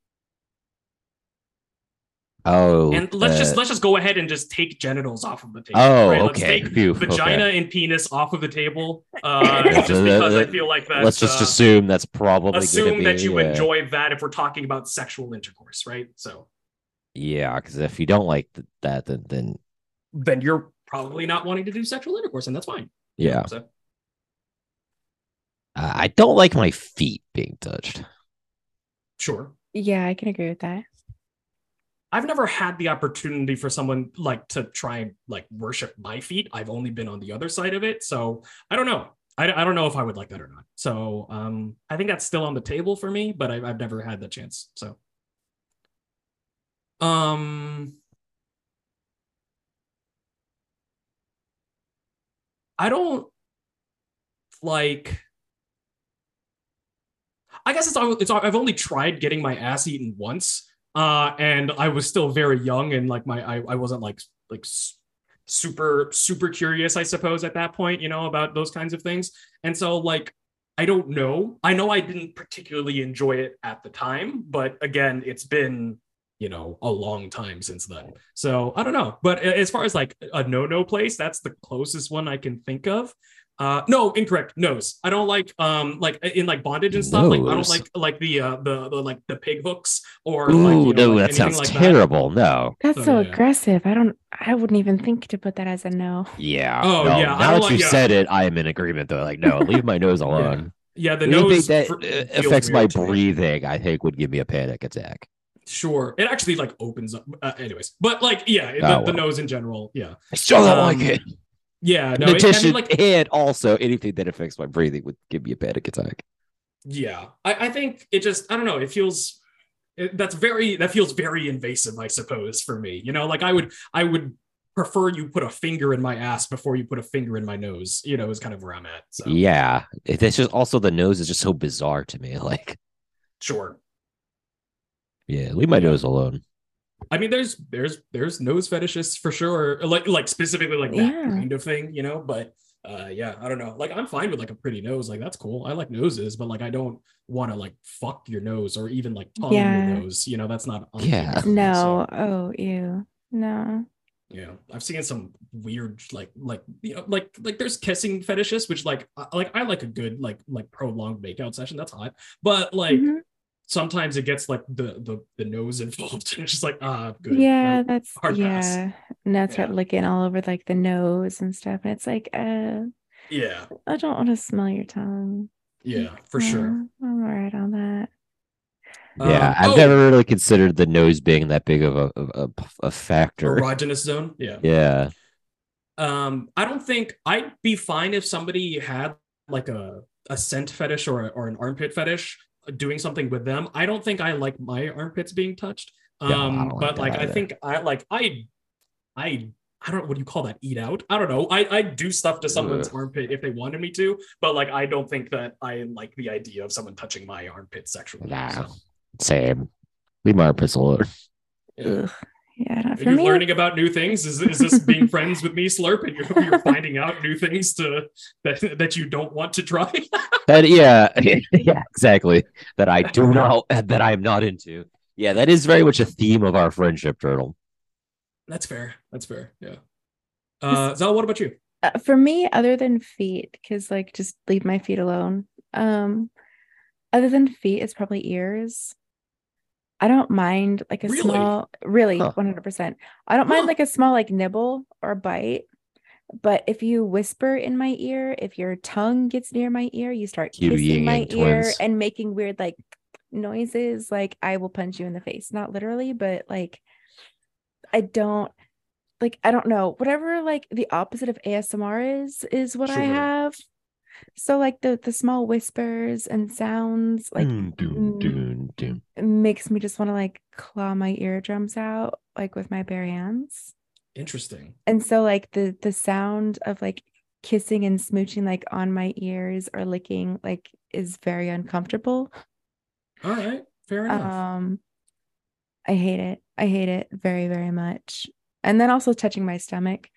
Oh, and let's just go ahead and just take genitals off of the table. Oh, right? Let's okay. Take vagina and penis off of the table, just because I feel like that. Let's just assume that's probably assume be, that you yeah. enjoy that if we're talking about sexual intercourse, right? So, yeah, because if you don't like that, then you're probably not wanting to do sexual intercourse, and that's fine. Yeah. So, I don't like my feet being touched. Sure. Yeah, I can agree with that. I've never had the opportunity for someone like to try and like worship my feet. I've only been on the other side of it. So I don't know. I don't know if I would like that or not. So I think that's still on the table for me, but I've never had the chance. So. I don't like... I guess it's I've only tried getting my ass eaten once, and I was still very young, and like I wasn't like super curious, I suppose, at that point, you know, about those kinds of things. And so like I don't know. I know I didn't particularly enjoy it at the time, but again, it's been, you know, a long time since then. So I don't know. But as far as like a no place, that's the closest one I can think of. No, incorrect. Nose. I don't like in like bondage and stuff. Nose. Like I don't like the like the pig hooks or ooh, like, you know, no, like, that sounds like terrible. That. No, that's so yeah. aggressive. I wouldn't even think to put that as a no. Yeah. Oh no. Yeah. Now that you yeah. said it, I am in agreement though. Like no, leave my nose alone. Yeah. Yeah, the anything nose that affects my breathing, I think, would give me a panic attack. Sure, it actually like opens up. Anyways, but like yeah, the nose in general. Yeah, I still don't like it. Yeah, no, and also anything that affects my breathing would give me a panic attack. Yeah, I think it just, I don't know, that feels very invasive, I suppose, for me. You know, like I would prefer you put a finger in my ass before you put a finger in my nose, you know, is kind of where I'm at. So. Yeah, it's just also the nose is just so bizarre to me, like. Sure. Yeah, leave my nose alone. I mean, there's nose fetishists for sure, like specifically like that kind of thing, you know. But yeah, I don't know. Like, I'm fine with like a pretty nose, like that's cool. I like noses, but like I don't want to like fuck your nose or even like tongue your nose. You know, that's not no. So. Oh, ew, no. Yeah, I've seen some weird like you know like there's kissing fetishists, which like I like a good like prolonged makeout session. That's hot, but like. Mm-hmm. Sometimes it gets like the nose involved and it's just like good. Yeah, like, that's hard pass. And that's what licking all over like the nose and stuff, and it's like I don't want to smell your tongue. For sure. I'm all right on that. I've never really considered the nose being that big of a factor. Erogenous zone. Yeah I don't think I'd be fine if somebody had like a scent fetish or an armpit fetish, doing something with them. I don't think I like my armpits being touched. But like I think I like I don't, what do you call that, eat out? I don't know. I do stuff to someone's armpit if they wanted me to, but like I don't think that I like the idea of someone touching my armpit sexually. Same. Leave my armpits alone. Are you learning about new things? Is this being friends with me, Slurp? And you're finding out new things that you don't want to try? Exactly. That I do not, that I am not into. Yeah, that is very much a theme of our friendship, Turtle. That's fair. That's fair. Yeah. Zal, what about you? For me, other than feet, because like just leave my feet alone. Other than feet, it's probably ears. I don't mind like a small, 100%. I don't mind like a small like nibble or bite, but if you whisper in my ear, if your tongue gets near my ear, you start kissing my ear and making weird like noises, like I will punch you in the face. Not literally, but like I don't know. Whatever like the opposite of ASMR is what I have. So like the small whispers and sounds like makes me just want to like claw my eardrums out like with my bare hands. Interesting. And so like the sound of like kissing and smooching like on my ears or licking like is very uncomfortable. All right, fair enough. I hate it very, very much. And then also touching my stomach,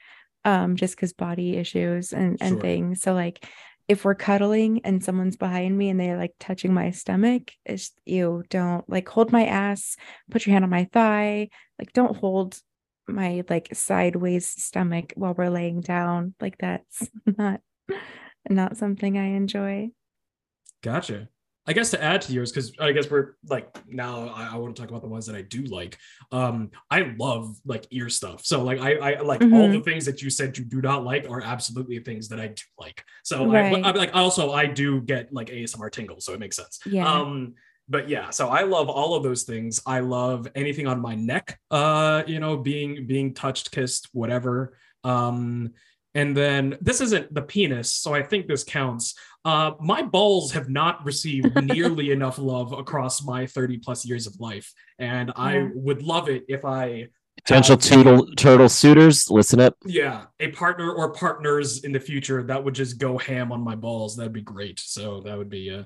just because body issues and things. So like if we're cuddling and someone's behind me and they're like touching my stomach, it's ew, don't like hold my ass, put your hand on my thigh, like don't hold my like sideways stomach while we're laying down. Like that's not something I enjoy. Gotcha. I guess to add to yours, because I guess we're like now I want to talk about the ones that I do like. I love like ear stuff. So like I like all the things that you said you do not like are absolutely things that I do like. So I like also I do get like ASMR tingles, so it makes sense. But yeah, so I love all of those things. I love anything on my neck, you know, being touched, kissed, whatever. And then this isn't the penis, so I think this counts. My balls have not received nearly enough love across my 30 plus years of life, and I would love it if I potential turtle suitors, listen up. Yeah, a partner or partners in the future that would just go ham on my balls. That'd be great. So that'd be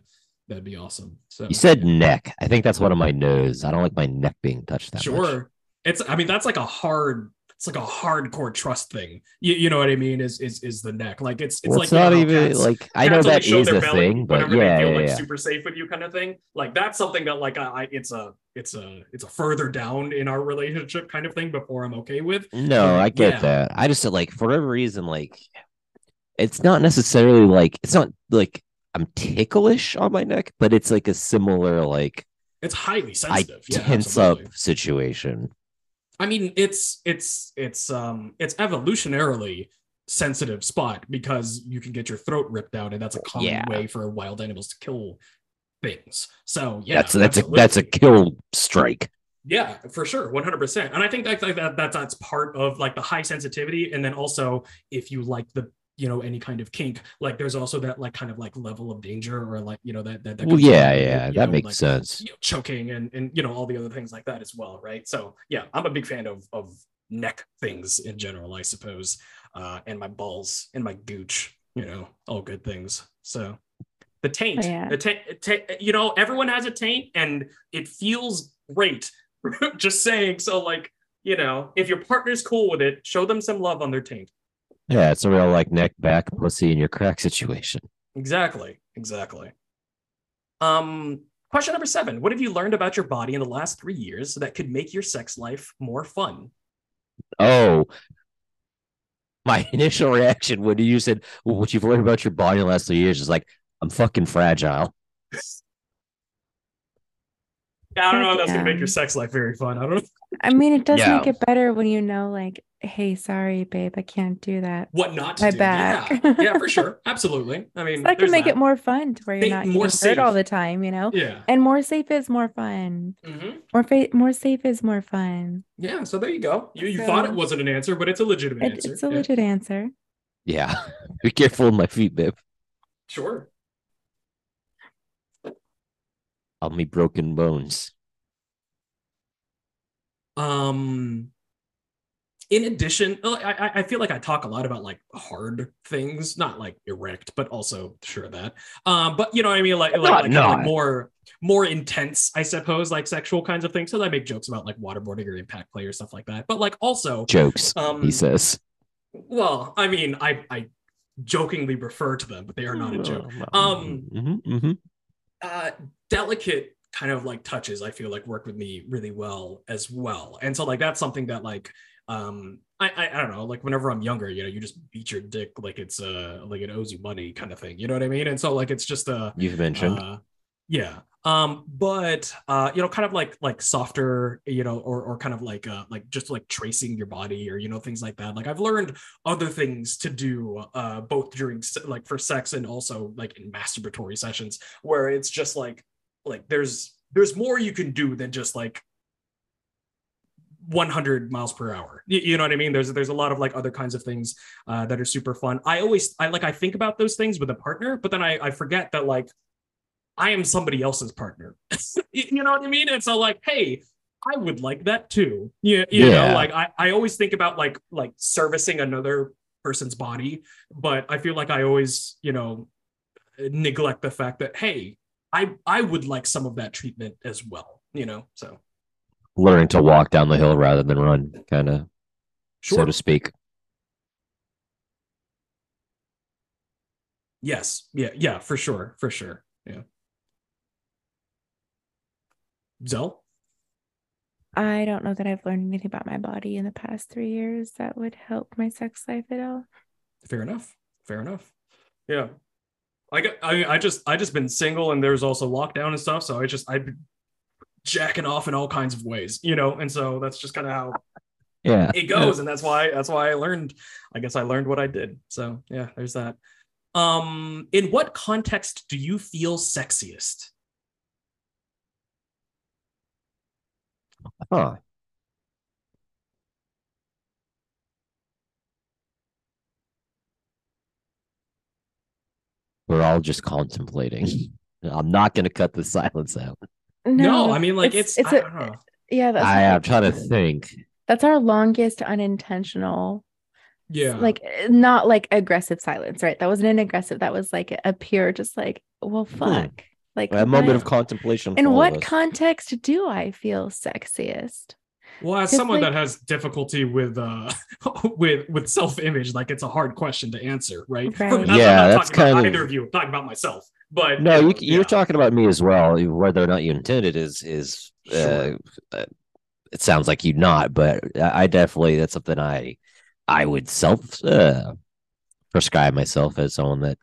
awesome. So you said neck. I think that's one of my nose. I don't like my neck being touched that much. Sure, that's like a hard. It's like a hardcore trust thing. You know what I mean? Is the neck. Like it's like, it's not even cats, like I know that is a thing, but they feel super safe with you kind of thing. Like that's something that like it's a further down in our relationship kind of thing before I'm okay with. No, I get that. I just like for whatever reason, like it's not necessarily like it's not like I'm ticklish on my neck, but it's like a similar like it's highly sensitive. Tense up situation. I mean, it's evolutionarily sensitive spot because you can get your throat ripped out, and that's a common way for wild animals to kill things. So yeah, that's a kill strike. Yeah, for sure, 100%. And I think that's part of like the high sensitivity, and then also if you like any kind of kink, like there's also that like kind of like level of danger or like, you know, that well, that makes like, sense, you know, choking and you know all the other things like that as well, right? So yeah, I'm a big fan of neck things in general, I suppose, and my balls and my gooch, you know, all good things. So the taint, you know, everyone has a taint and it feels great, Just saying. So, like, you know, if your partner's cool with it, show them some love on their taint. Yeah, it's a real, like, neck, back, pussy in your crack situation. Exactly. Exactly. Question number 7. What have you learned about your body in the last 3 years that could make your sex life more fun? Oh, my initial reaction when you said, well, what you've learned about your body in the last 3 years is like, I'm fucking fragile. Yeah, I don't know if that's going to make your sex life very fun. I don't know. I mean, it does make it better when you know, like, hey, sorry, babe, I can't do that. What not to do? Back. Yeah. Yeah, for sure. Absolutely. I mean, so that can make it more fun to where you're not more safe all the time, you know? Yeah. And more safe is more fun. Mm-hmm. More safe is more fun. Yeah, so there you go. You thought it wasn't an answer, but it's a legitimate answer. It's a legit answer. Yeah. Be careful with my feet, babe. Sure. I'll be broken bones. In addition, I feel like I talk a lot about like hard things, not like erect, but also sure that. But you know what I mean, like more intense, I suppose, like sexual kinds of things. So I make jokes about like waterboarding or impact play or stuff like that. But like also jokes, he says. Well, I mean, I jokingly refer to them, but they are not a joke. Delicate kind of like touches, I feel like work with me really well as well. And so like that's something that like I don't know, like whenever I'm younger, you know, you just beat your dick like it's like it owes you money kind of thing, you know what I mean? And so like it's just you've mentioned you know, kind of like softer, you know, or kind of like just like tracing your body or, you know, things like that. Like I've learned other things to do, both during like for sex and also like in masturbatory sessions where it's just like there's more you can do than just like 100 miles per hour. You know what I mean? There's a lot of like other kinds of things that are super fun. I think about those things with a partner, but then I forget that like I am somebody else's partner. You know what I mean? And so like, hey, I would like that too. You know, like I always think about like servicing another person's body, but I feel like I always, you know, neglect the fact that, hey, I would like some of that treatment as well, you know, so. Learning to walk down the hill rather than run, kind of, so to speak. Yes. Yeah, for sure. For sure. Yeah. Zell? I don't know that I've learned anything about my body in the past 3 years that would help my sex life at all. Fair enough. Yeah. I just been single and there's also lockdown and stuff, so I've been jacking off in all kinds of ways, you know, and so that's just kind of how it goes. And that's why I learned what I did. So yeah, there's that. In what context do you feel sexiest? Huh. We're all just contemplating. I'm not going to cut the silence out. No, I mean, like it's I don't know. Yeah, that's I'm trying to think. That's our longest unintentional. Yeah, like not like aggressive silence, right? That wasn't an aggressive. That was like a pure, just like, well, fuck. Hmm. Like a moment of contemplation. In what context do I feel sexiest? Well, as someone that has difficulty with self-image, like it's a hard question to answer, right? Yeah, that's kind of either of you. I'm talking about myself, but no, you're talking about me as well. Whether or not you intended is sure. It sounds like you not, but I definitely, that's something I would self prescribe myself as someone that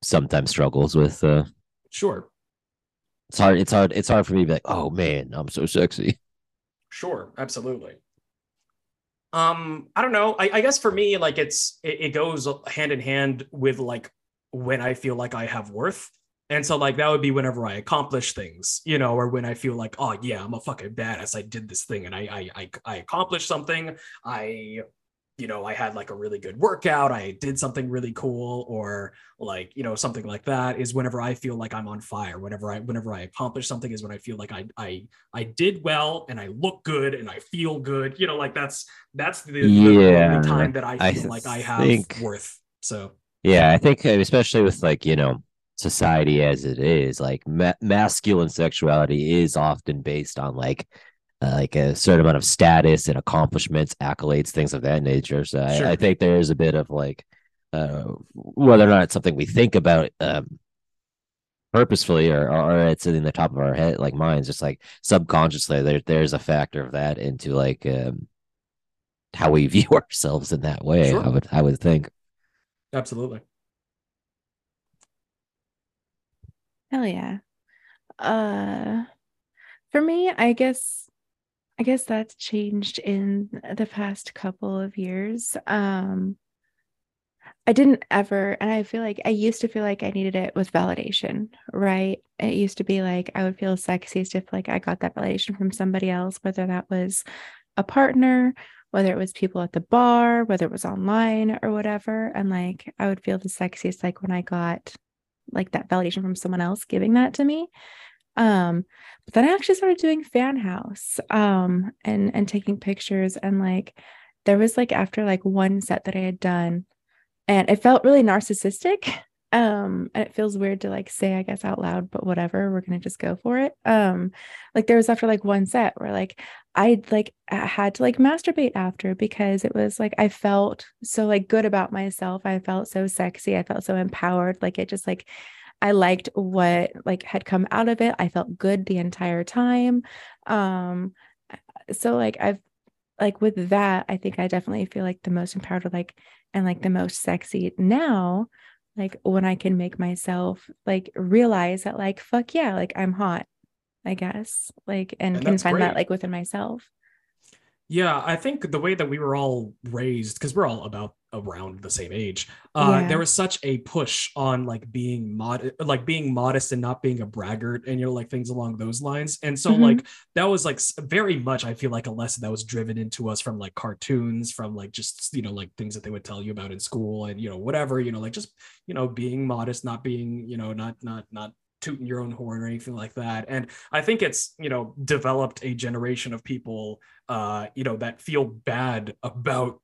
sometimes struggles with sure. It's hard for me to be like, oh man, I'm so sexy. Sure, absolutely. I don't know. I guess for me, like it goes hand in hand with like when I feel like I have worth. And so like that would be whenever I accomplish things, you know, or when I feel like, oh yeah, I'm a fucking badass. I did this thing and I accomplished something. You know, I had like a really good workout. I did something really cool, or like, you know, something like that is whenever I feel like I'm on fire. Whenever I accomplish something is when I feel like I did well and I look good and I feel good. You know, like that's the time that I feel like I have worth. So yeah, I think especially with like, you know, society as it is, like masculine sexuality is often based on like a certain amount of status and accomplishments, accolades, things of that nature. So sure. I think there is a bit of like whether or not it's something we think about purposefully or it's in the top of our head, like minds, just like subconsciously there's a factor of that into like how we view ourselves in that way. Sure. I would think. Absolutely. Hell yeah. For me, I guess that's changed in the past couple of years. I didn't ever, and I feel like I used to feel like I needed it with validation, right? It used to be like I would feel sexiest if like I got that validation from somebody else, whether that was a partner, whether it was people at the bar, whether it was online or whatever. And like I would feel the sexiest like when I got like that validation from someone else giving that to me. But then I actually started doing Fan House and taking pictures, and like there was like after like one set that I had done, and it felt really narcissistic. And it feels weird to like say, I guess, out loud, but whatever, we're going to just go for it. Like there was after like one set where like, I'd like had to like masturbate after, because it was like, I felt so like good about myself. I felt so sexy. I felt so empowered. Like it just like, I liked what like had come out of it. I felt good the entire time. So like, I've like with that, I think I definitely feel like the most empowered like, and like the most sexy now, like when I can make myself like realize that like, fuck yeah, like I'm hot, I guess, like, and can find great. That like within myself. Yeah. I think the way that we were all raised, cause we're all about around the same age. Yeah. There was such a push on like being modest and not being a braggart, and you know, like things along those lines. And so mm-hmm. like, that was like very much, I feel like a lesson that was driven into us from like cartoons, from like, just, you know, like things that they would tell you about in school and, you know, whatever, you know, like just, you know, being modest, not being, you know, not tooting your own horn or anything like that. And I think it's, you know, developed a generation of people, you know, that feel bad about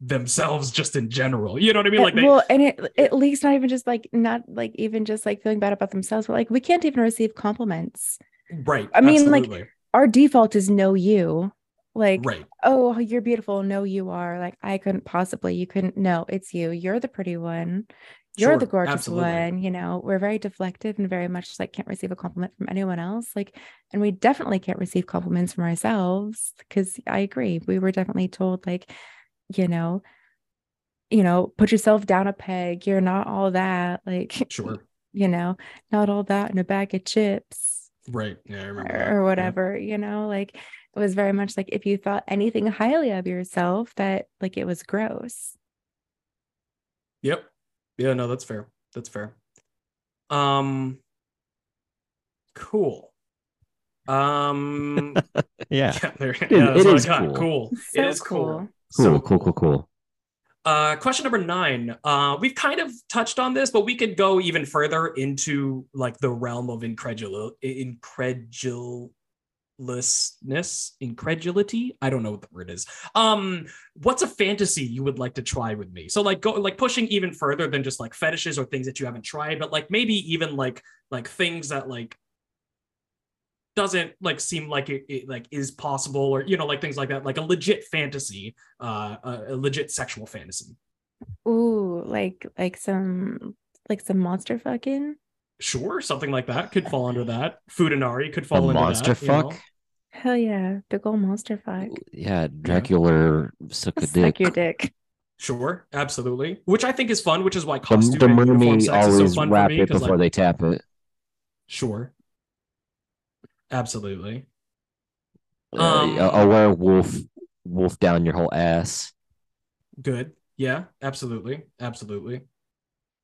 themselves just in general, you know what I mean? Like they, well, and at least not even just like, not like even just like feeling bad about themselves, but like we can't even receive compliments, right? I mean, absolutely. Like our default is no, you like, right. Oh, you're beautiful. No, you are. Like I couldn't possibly, you couldn't. No, it's you. You're the pretty one. You're sure, the gorgeous absolutely. One, you know, we're very deflective and very much like can't receive a compliment from anyone else. Like, and we definitely can't receive compliments from ourselves, because I agree. We were definitely told like, you know, put yourself down a peg. You're not all that, like, sure. You know, not all that in a bag of chips. Right. Yeah, I remember or whatever, yeah. You know, like it was very much like if you thought anything highly of yourself that like it was gross. Yep. Yeah, no, that's fair. That's fair. Cool. Yeah. It is cool. It is cool. Cool. Question number 9. We've kind of touched on this, but we could go even further into like the realm of incredulity. I don't know what the word is. What's a fantasy you would like to try with me? So like go like pushing even further than just like fetishes or things that you haven't tried, but like maybe even like things that like doesn't like seem like it like is possible, or you know, like things like that, like a legit fantasy, a legit sexual fantasy. Ooh, like some monster fucking. Sure, something like that could fall under that. Futanari could fall under monster that. Monster fuck? You know? Hell yeah, big old monster fuck. Yeah, Dracula suck your dick. Sure, absolutely. Which I think is fun, which is why costume the mermaid always so wrap it before like, they tap it. Sure. Absolutely. A werewolf down your whole ass. Good. Yeah, absolutely.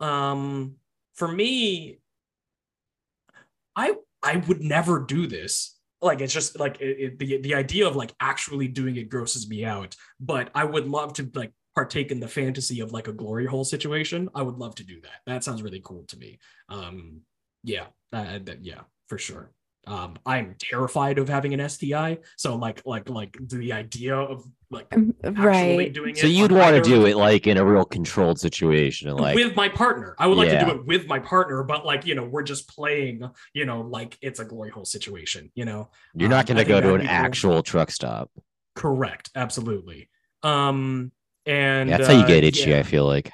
For me, I would never do this. Like, it's just like the idea of like actually doing it grosses me out, but I would love to like partake in the fantasy of like a glory hole situation. I would love to do that. That sounds really cool to me. Yeah, for sure. I'm terrified of having an STI, so like the idea of actually doing it. So you'd want to do it like in a real controlled situation, like with my partner. I would like to do it with my partner, but like, you know, we're just playing, you know, like it's a glory hole situation, you know. You're not going to go to an actual truck stop. Correct, absolutely. And that's how you get itchy. I feel like.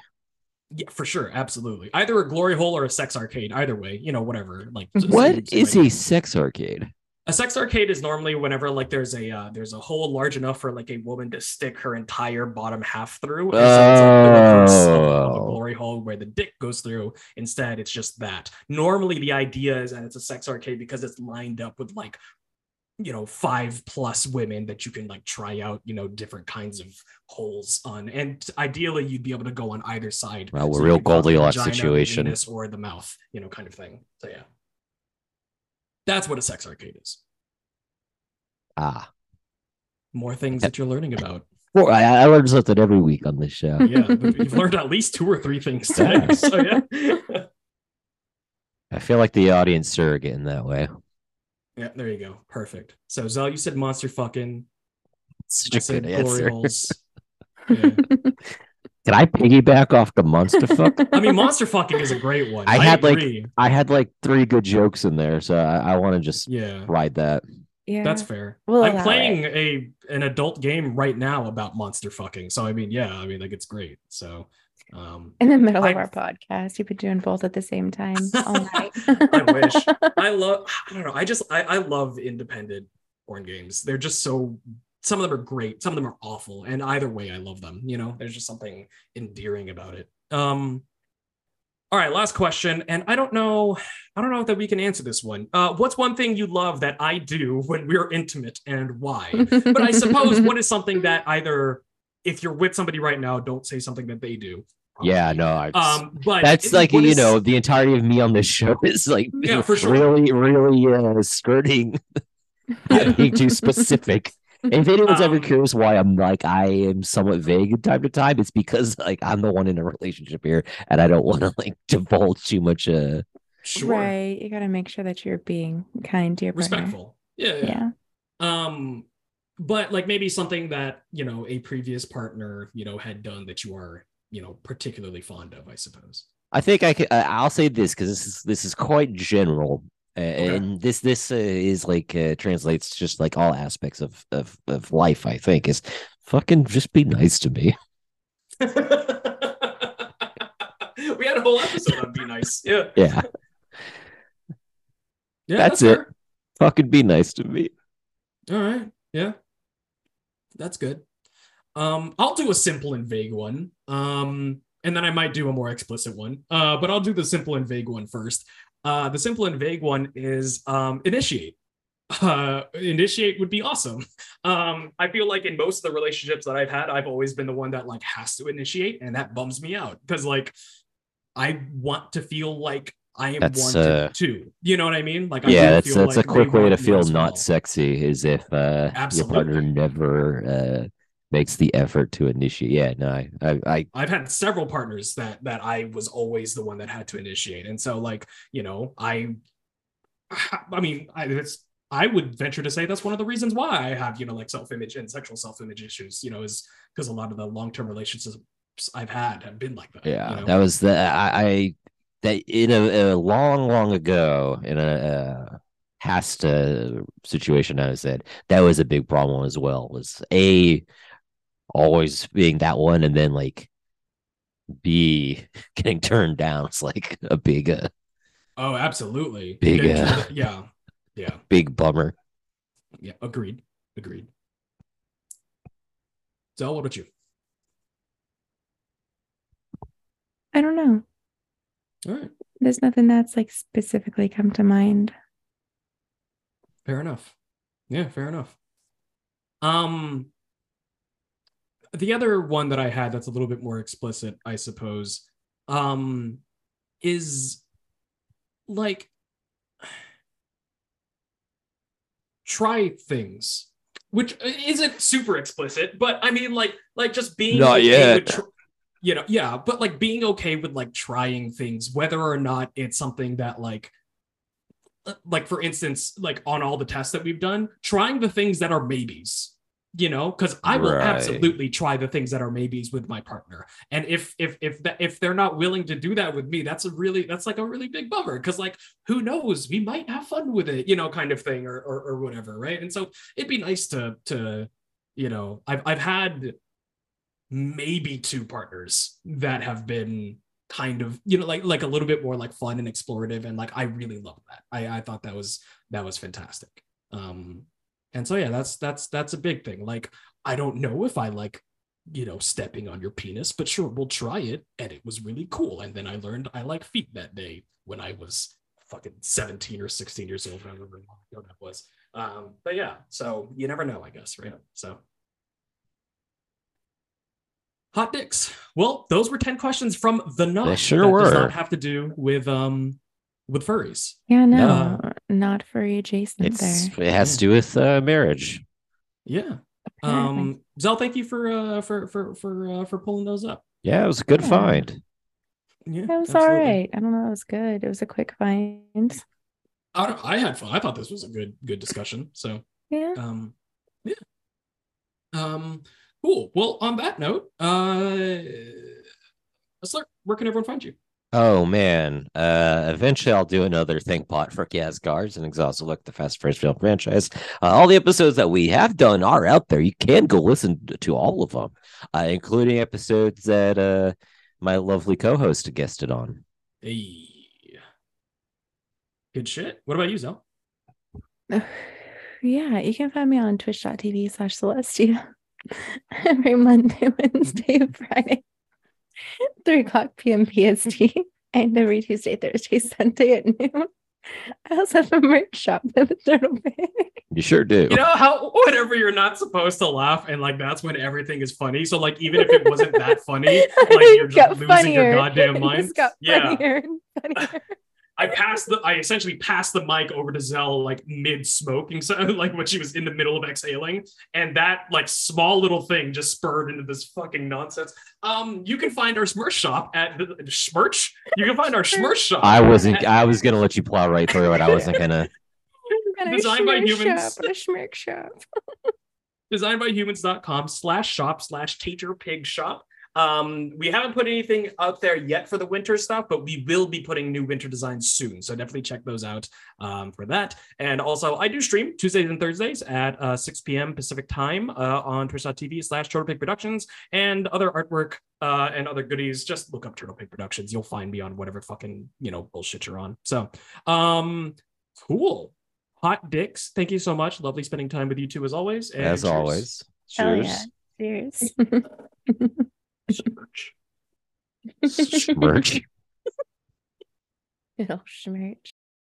Yeah, for sure. Absolutely. Either a glory hole or a sex arcade. Either way, you know, whatever. Like, what is a sex arcade? A sex arcade is normally whenever like there's a hole large enough for like a woman to stick her entire bottom half through. And so it's a glory hole where the dick goes through. Instead, it's just that. Normally, the idea is that it's a sex arcade because it's lined up with like, you know, 5+ women that you can like try out, you know, different kinds of holes on, and ideally you'd be able to go on either side. Well, we're so real Goldilocks situation, the penis or the mouth, you know, kind of thing. So yeah, that's what a sex arcade is. Ah, more things that you're learning about. Well, I learn something every week on this show. Yeah, you've learned at least 2 or 3 things today. So yeah, I feel like the audience surrogate in that way. Yeah, there you go. Perfect. So, Zell, you said monster fucking. Such a good answer. Yeah. Can I piggyback off the monster fuck? I mean, monster fucking is a great one. I had like 3 good jokes in there, so I want to just ride that. Yeah, that's fair. Well, I'm playing an adult game right now about monster fucking, so I mean, yeah, I mean, like it's great. So. In the middle of our podcast, you've been doing both at the same time all night. I wish. I don't know. I love independent porn games. They're just so. Some of them are great. Some of them are awful. And either way, I love them. You know, there's just something endearing about it. All right, last question, and I don't know that we can answer this one. What's one thing you love that I do when we're intimate, and why? But I suppose what is something that either. If you're with somebody right now, don't say something that they do. Probably. Yeah, no. But that's like, you know, the entirety of me on this show is like really skirting. Being too specific. If anyone's ever curious why I'm like, I am somewhat vague time to time, it's because like I'm the one in a relationship here and I don't want to like divulge too much. Sure. Right. You got to make sure that you're being kind to your partner. Respectful. Yeah. But like maybe something that, you know, a previous partner, you know, had done that you are, you know, particularly fond of, I suppose. I think I'll say this because this is quite general. Okay. And this is like translates just like all aspects of life, I think, is fucking just be nice to me. We had a whole episode on be nice. Yeah. Yeah. Yeah, that's it. Fair. Fucking be nice to me. All right. Yeah. That's good. I'll do a simple and vague one, and then I might do a more explicit one, but I'll do the simple and vague one first. The simple and vague one is initiate. Initiate would be awesome. I feel like in most of the relationships that I've had, I've always been the one that like has to initiate, and that bums me out because like I want to feel like I am wanted too. You know what I mean? Like, yeah, that's like a quick way to feel not sexy is if your partner never makes the effort to initiate. Yeah, no, I've had several partners that I was always the one that had to initiate, and so like, you know, I would venture to say that's one of the reasons why I have, you know, like self-image and sexual self-image issues. You know, is because a lot of the long-term relationships I've had have been like that. Yeah, you know? That was that in a long ago in a past situation I was in, that was a big problem as well, was A, always being that one, and then like B, getting turned down. It's like a big absolutely big big bummer. Yeah, agreed. So what about you? I don't know. All right. There's nothing that's like specifically come to mind. Fair enough. Yeah, fair enough. The other one that I had that's a little bit more explicit, I suppose, is like try things, which isn't super explicit, but I mean like just being not yet. You know, yeah, but like being okay with like trying things, whether or not it's something that like like for instance, like on all the tests that we've done, trying the things that are maybes, you know, because I will absolutely try the things that are maybes with my partner. And if they're not willing to do that with me, that's like a really big bummer. Because like, who knows, we might have fun with it, you know, kind of thing, or whatever. Right. And so it'd be nice to, you know, I've had maybe two partners that have been kind of, you know, like a little bit more like fun and explorative. And like, I really loved that. I thought that was fantastic. And so, yeah, that's a big thing. Like, I don't know if I like, you know, stepping on your penis, but sure, we'll try it. And it was really cool. And then I learned I like feet that day when I was fucking 17 or 16 years old. I don't remember how that was. But yeah, so you never know, I guess, right? So. Hot dicks. Well, those were 10 questions from The Knot. They sure were. Does not have to do with furries. Yeah, no. Not furry adjacent there. It has to do with marriage. Yeah. Apparently. Zell, thank you for pulling those up. Yeah, it was a good find. Yeah, it was all right. I don't know, it was good. It was a quick find. I had fun. I thought this was a good discussion. So yeah. Cool. Well, on that note, Slurp, where can everyone find you? Oh man. Eventually I'll do another think pot for Kazgars and Exhaustive Look, the Fast Fresh Film franchise. All the episodes that we have done are out there. You can go listen to all of them, including episodes that my lovely co-host guested on. Hey. Good shit. What about you, Zell? Yeah, you can find me on twitch.tv/Celestia. Every Monday, Wednesday, Friday, 3 o'clock p.m. PST, and every Tuesday, Thursday, Sunday at noon. I also have a merch shop at the Turtle Pig. You sure do. You know how whenever you're not supposed to laugh, and like that's when everything is funny. So like even if it wasn't that funny, like you're just losing your goddamn mind. It just got funnier and funnier. I essentially passed the mic over to Zell like mid smoking, so like when she was in the middle of exhaling, and that like small little thing just spurred into this fucking nonsense. You can find our Smurf shop at the Smirch. You can find our Smurf shop. I was gonna let you plow right through it. I wasn't gonna. Designed by Humans. A Smirk shop. designedbyhumans.com/shop/TaterPigShop. We haven't put anything out there yet for the winter stuff, but we will be putting new winter designs soon. So definitely check those out for that. And also I do stream Tuesdays and Thursdays at 6 p.m. Pacific time on twitch.tv/Turtle Pig Productions, and other artwork and other goodies. Just look up Turtle Pig Productions. You'll find me on whatever fucking, you know, bullshit you're on. So cool. Hot dicks. Thank you so much. Lovely spending time with you two as always. And as cheers. Always. Cheers. Yeah. Cheers. Smirch. Little smirch.